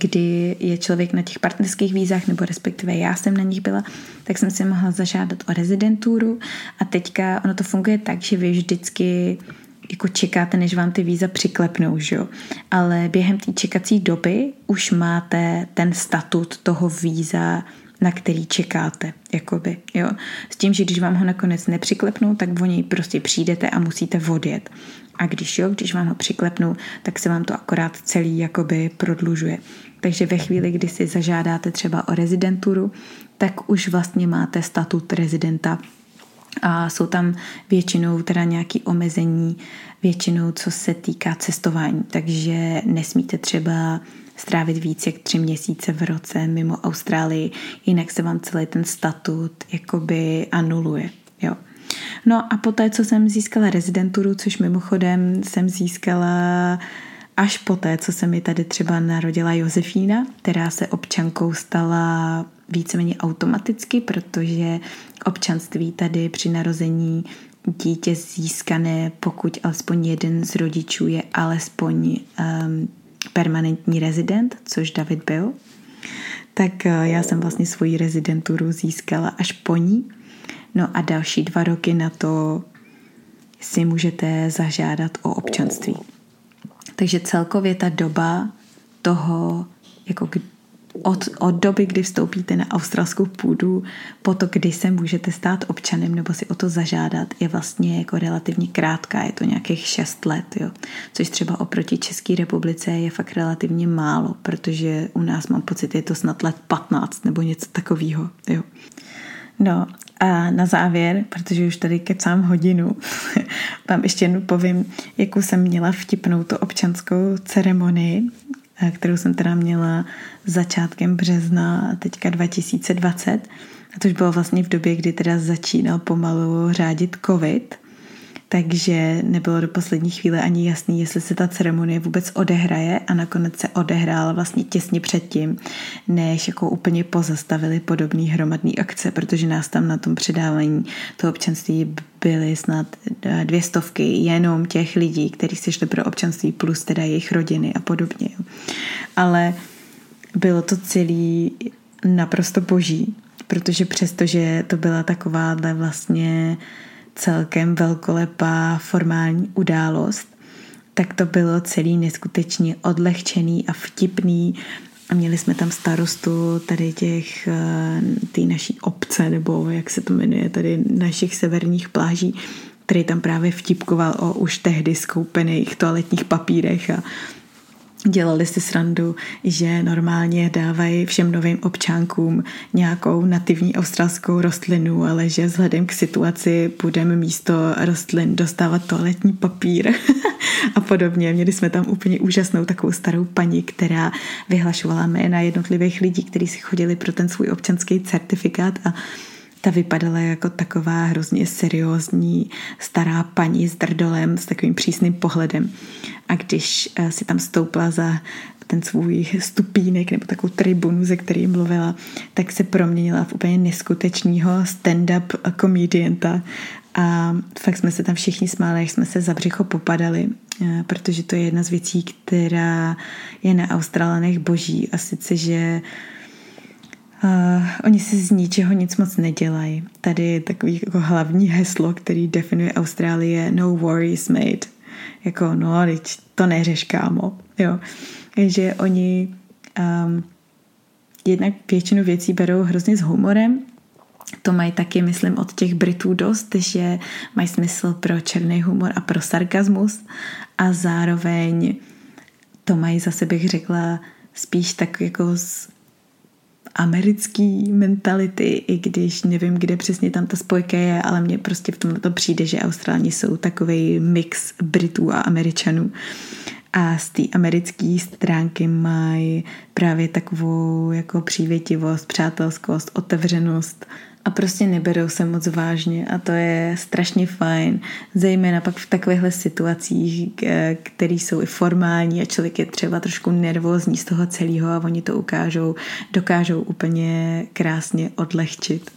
kdy je člověk na těch partnerských vízách, nebo respektive já jsem na nich byla, tak jsem si mohla zažádat o rezidenturu a teďka ono to funguje tak, že vy vždycky jako čekáte, než vám ty víza přiklepnou, že jo? Ale během té čekací doby už máte ten statut toho víza, na který čekáte, jakoby, jo. S tím, že když vám ho nakonec nepřiklepnou, tak o něj prostě přijdete a musíte odjet. A když jo, když vám ho přiklepnou, tak se vám to akorát celý jakoby prodlužuje. Takže ve chvíli, kdy si zažádáte třeba o rezidenturu, tak už vlastně máte statut rezidenta a jsou tam většinou teda nějaké omezení, většinou co se týká cestování. Takže nesmíte třeba strávit víc jak tři měsíce v roce mimo Austrálii, jinak se vám celý ten statut jakoby anuluje, jo. No a poté, co jsem získala rezidenturu, což mimochodem jsem získala až poté, co se mi tady třeba narodila Josefína, která se občankou stala víceméně automaticky, protože občanství tady při narození dítě získané, pokud alespoň jeden z rodičů je alespoň um, permanentní rezident, což David byl, tak já jsem vlastně svoji rezidenturu získala až po ní. No a další dva roky na to si můžete zažádat o občanství. Takže celkově ta doba toho, jako od, od doby, kdy vstoupíte na australskou půdu, po to, kdy se můžete stát občanem nebo si o to zažádat, je vlastně jako relativně krátká, je to nějakých šest let, jo. Což třeba oproti České republice je fakt relativně málo, protože u nás mám pocit, je to snad let patnáct nebo něco takového, jo. No a na závěr, protože už tady kecám hodinu, vám ještě jednou povím, jakou jsem měla vtipnou tu občanskou ceremonii, kterou jsem teda měla začátkem března teďka dva tisíce dvacet. A to už bylo vlastně v době, kdy teda začínal pomalu řádit covid, takže nebylo do poslední chvíle ani jasný, jestli se ta ceremonie vůbec odehraje a nakonec se odehrála vlastně těsně předtím, než jako úplně pozastavili podobný hromadný akce, protože nás tam na tom předávání toho občanství byly snad dvě stovky jenom těch lidí, kteří si šli pro občanství plus teda jejich rodiny a podobně. Ale bylo to celý naprosto boží, protože přestože to byla takováhle vlastně celkem velkolepá formální událost, tak to bylo celý neskutečně odlehčený a vtipný a měli jsme tam starostu tady těch tý naší obce, nebo jak se to jmenuje, tady našich severních pláží, který tam právě vtipkoval o už tehdy skoupených toaletních papírech a dělali si srandu, že normálně dávají všem novým občánkům nějakou nativní australskou rostlinu, ale že vzhledem k situaci budeme místo rostlin dostávat toaletní papír a podobně. Měli jsme tam úplně úžasnou takovou starou paní, která vyhlašovala jména jednotlivých lidí, kteří si chodili pro ten svůj občanský certifikát, a ta vypadala jako taková hrozně seriózní stará paní s drdolem, s takovým přísným pohledem. A když si tam stoupla za ten svůj stupínek nebo takovou tribunu, ze který mluvila, tak se proměnila v úplně neskutečného stand-up komedienta. A fakt jsme se tam všichni smáli, jak jsme se za břicho popadali, protože to je jedna z věcí, která je na Australanech boží. A sice, že Uh, oni si z ničeho nic moc nedělají. Tady je takový jako hlavní heslo, který definuje Austrálie: no worries, mate. Jako, no, to neřeš, kámo. Jo. Takže oni um, jednak většinu věcí berou hrozně s humorem. To mají taky, myslím, od těch Britů dost, že mají smysl pro černý humor a pro sarkazmus. A zároveň to mají zase, bych řekla, spíš tak jako z americký mentality, i když nevím, kde přesně tam ta spojka je, ale mně prostě v tomto přijde, že Austrálni jsou takovej mix Britů a Američanů. A z té americké stránky mají právě takovou jako přívětivost, přátelskost, otevřenost a prostě neberou se moc vážně, a to je strašně fajn, zejména pak v takovýchhle situacích, které jsou i formální a člověk je třeba trošku nervózní z toho celého a oni to ukážou, dokážou úplně krásně odlehčit.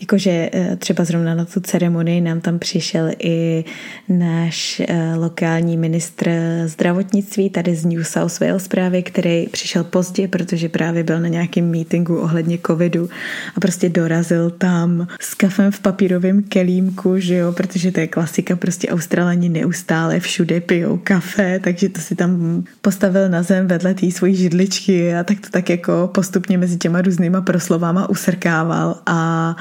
Jakože třeba zrovna na tu ceremonii nám tam přišel i náš lokální ministr zdravotnictví tady z New South Wales právě, který přišel pozdě, protože právě byl na nějakém meetingu ohledně covidu a prostě dorazil tam s kafem v papírovém kelímku, že jo, protože to je klasika, prostě Australani neustále všude pijou kafe, takže to si tam postavil na zem vedle té svojí židličky a tak to tak jako postupně mezi těma různýma proslovama usrkával a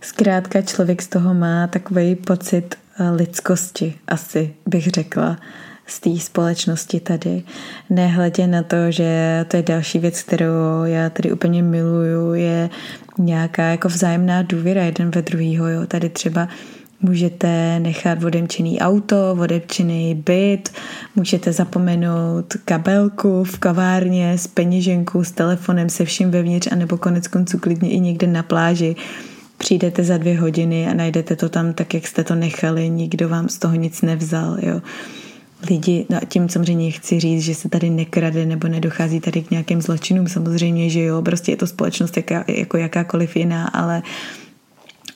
zkrátka člověk z toho má takový pocit lidskosti, asi bych řekla, z té společnosti tady. Nehledě na to, že to je další věc, kterou já tady úplně miluju, je nějaká jako vzájemná důvěra jeden ve druhýho. Jo. Tady třeba můžete nechat odemčený auto, odemčený byt, můžete zapomenout kabelku v kavárně, s peněženkou, s telefonem, se vším vevnitř, anebo konec konců klidně i někde na pláži. Přijdete za dvě hodiny a najdete to tam tak, jak jste to nechali, nikdo vám z toho nic nevzal, jo. Lidi, no a tím samozřejmě chci říct, že se tady nekrade nebo nedochází tady k nějakým zločinům, samozřejmě, že jo, prostě je to společnost jaká, jako jakákoliv jiná, ale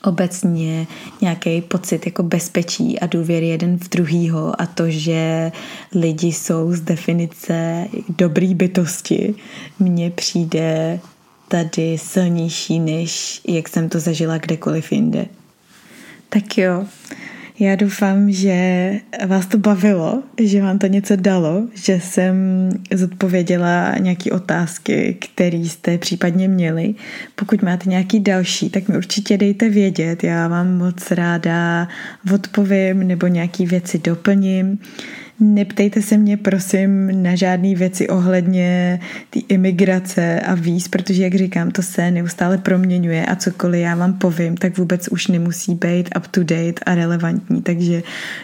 obecně nějaký pocit jako bezpečí a důvěry jeden v druhýho a to, že lidi jsou z definice dobrý bytosti, mně přijde tady silnější, než jak jsem to zažila kdekoliv jinde. Tak jo, Já doufám, že vás to bavilo, že vám to něco dalo, že jsem zodpověděla nějaké otázky, které jste případně měli. Pokud máte nějaký další, tak mi určitě dejte vědět. Já vám moc ráda odpovím nebo nějaké věci doplním. Neptejte se mě, prosím, na žádné věci ohledně té imigrace a víz, protože, jak říkám, to se neustále proměňuje a cokoliv já vám povím, tak vůbec už nemusí být up to date a relevantní. Takže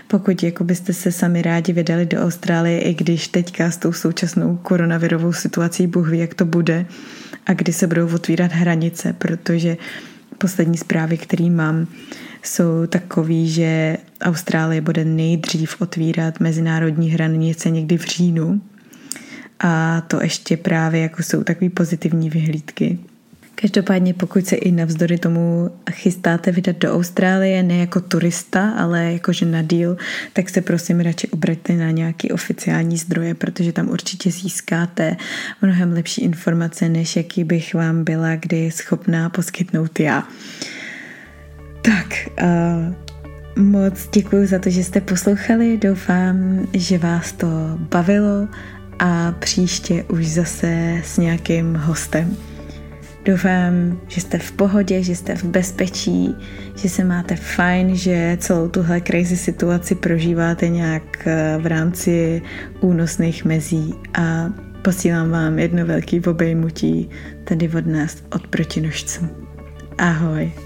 pokud jako byste se sami rádi vydali do Austrálie, i když teďka s tou současnou koronavirovou situací Bůh ví, jak to bude a kdy se budou otvírat hranice, protože poslední zprávy, které mám, jsou takový, že Austrálie bude nejdřív otvírat mezinárodní hranice někdy v říjnu. A to ještě právě jako jsou takový pozitivní vyhlídky. Každopádně pokud se i navzdory tomu chystáte vydat do Austrálie, ne jako turista, ale jakože na deal, tak se prosím radši obraťte na nějaký oficiální zdroje, protože tam určitě získáte mnohem lepší informace, než jaký bych vám byla kdy schopná poskytnout já. Tak, uh, moc děkuji za to, že jste poslouchali, doufám, že vás to bavilo a příště už zase s nějakým hostem. Doufám, že jste v pohodě, že jste v bezpečí, že se máte fajn, že celou tuhle crazy situaci prožíváte nějak v rámci únosných mezí a posílám vám jedno velké obejmutí tady od nás od protinožců. Ahoj.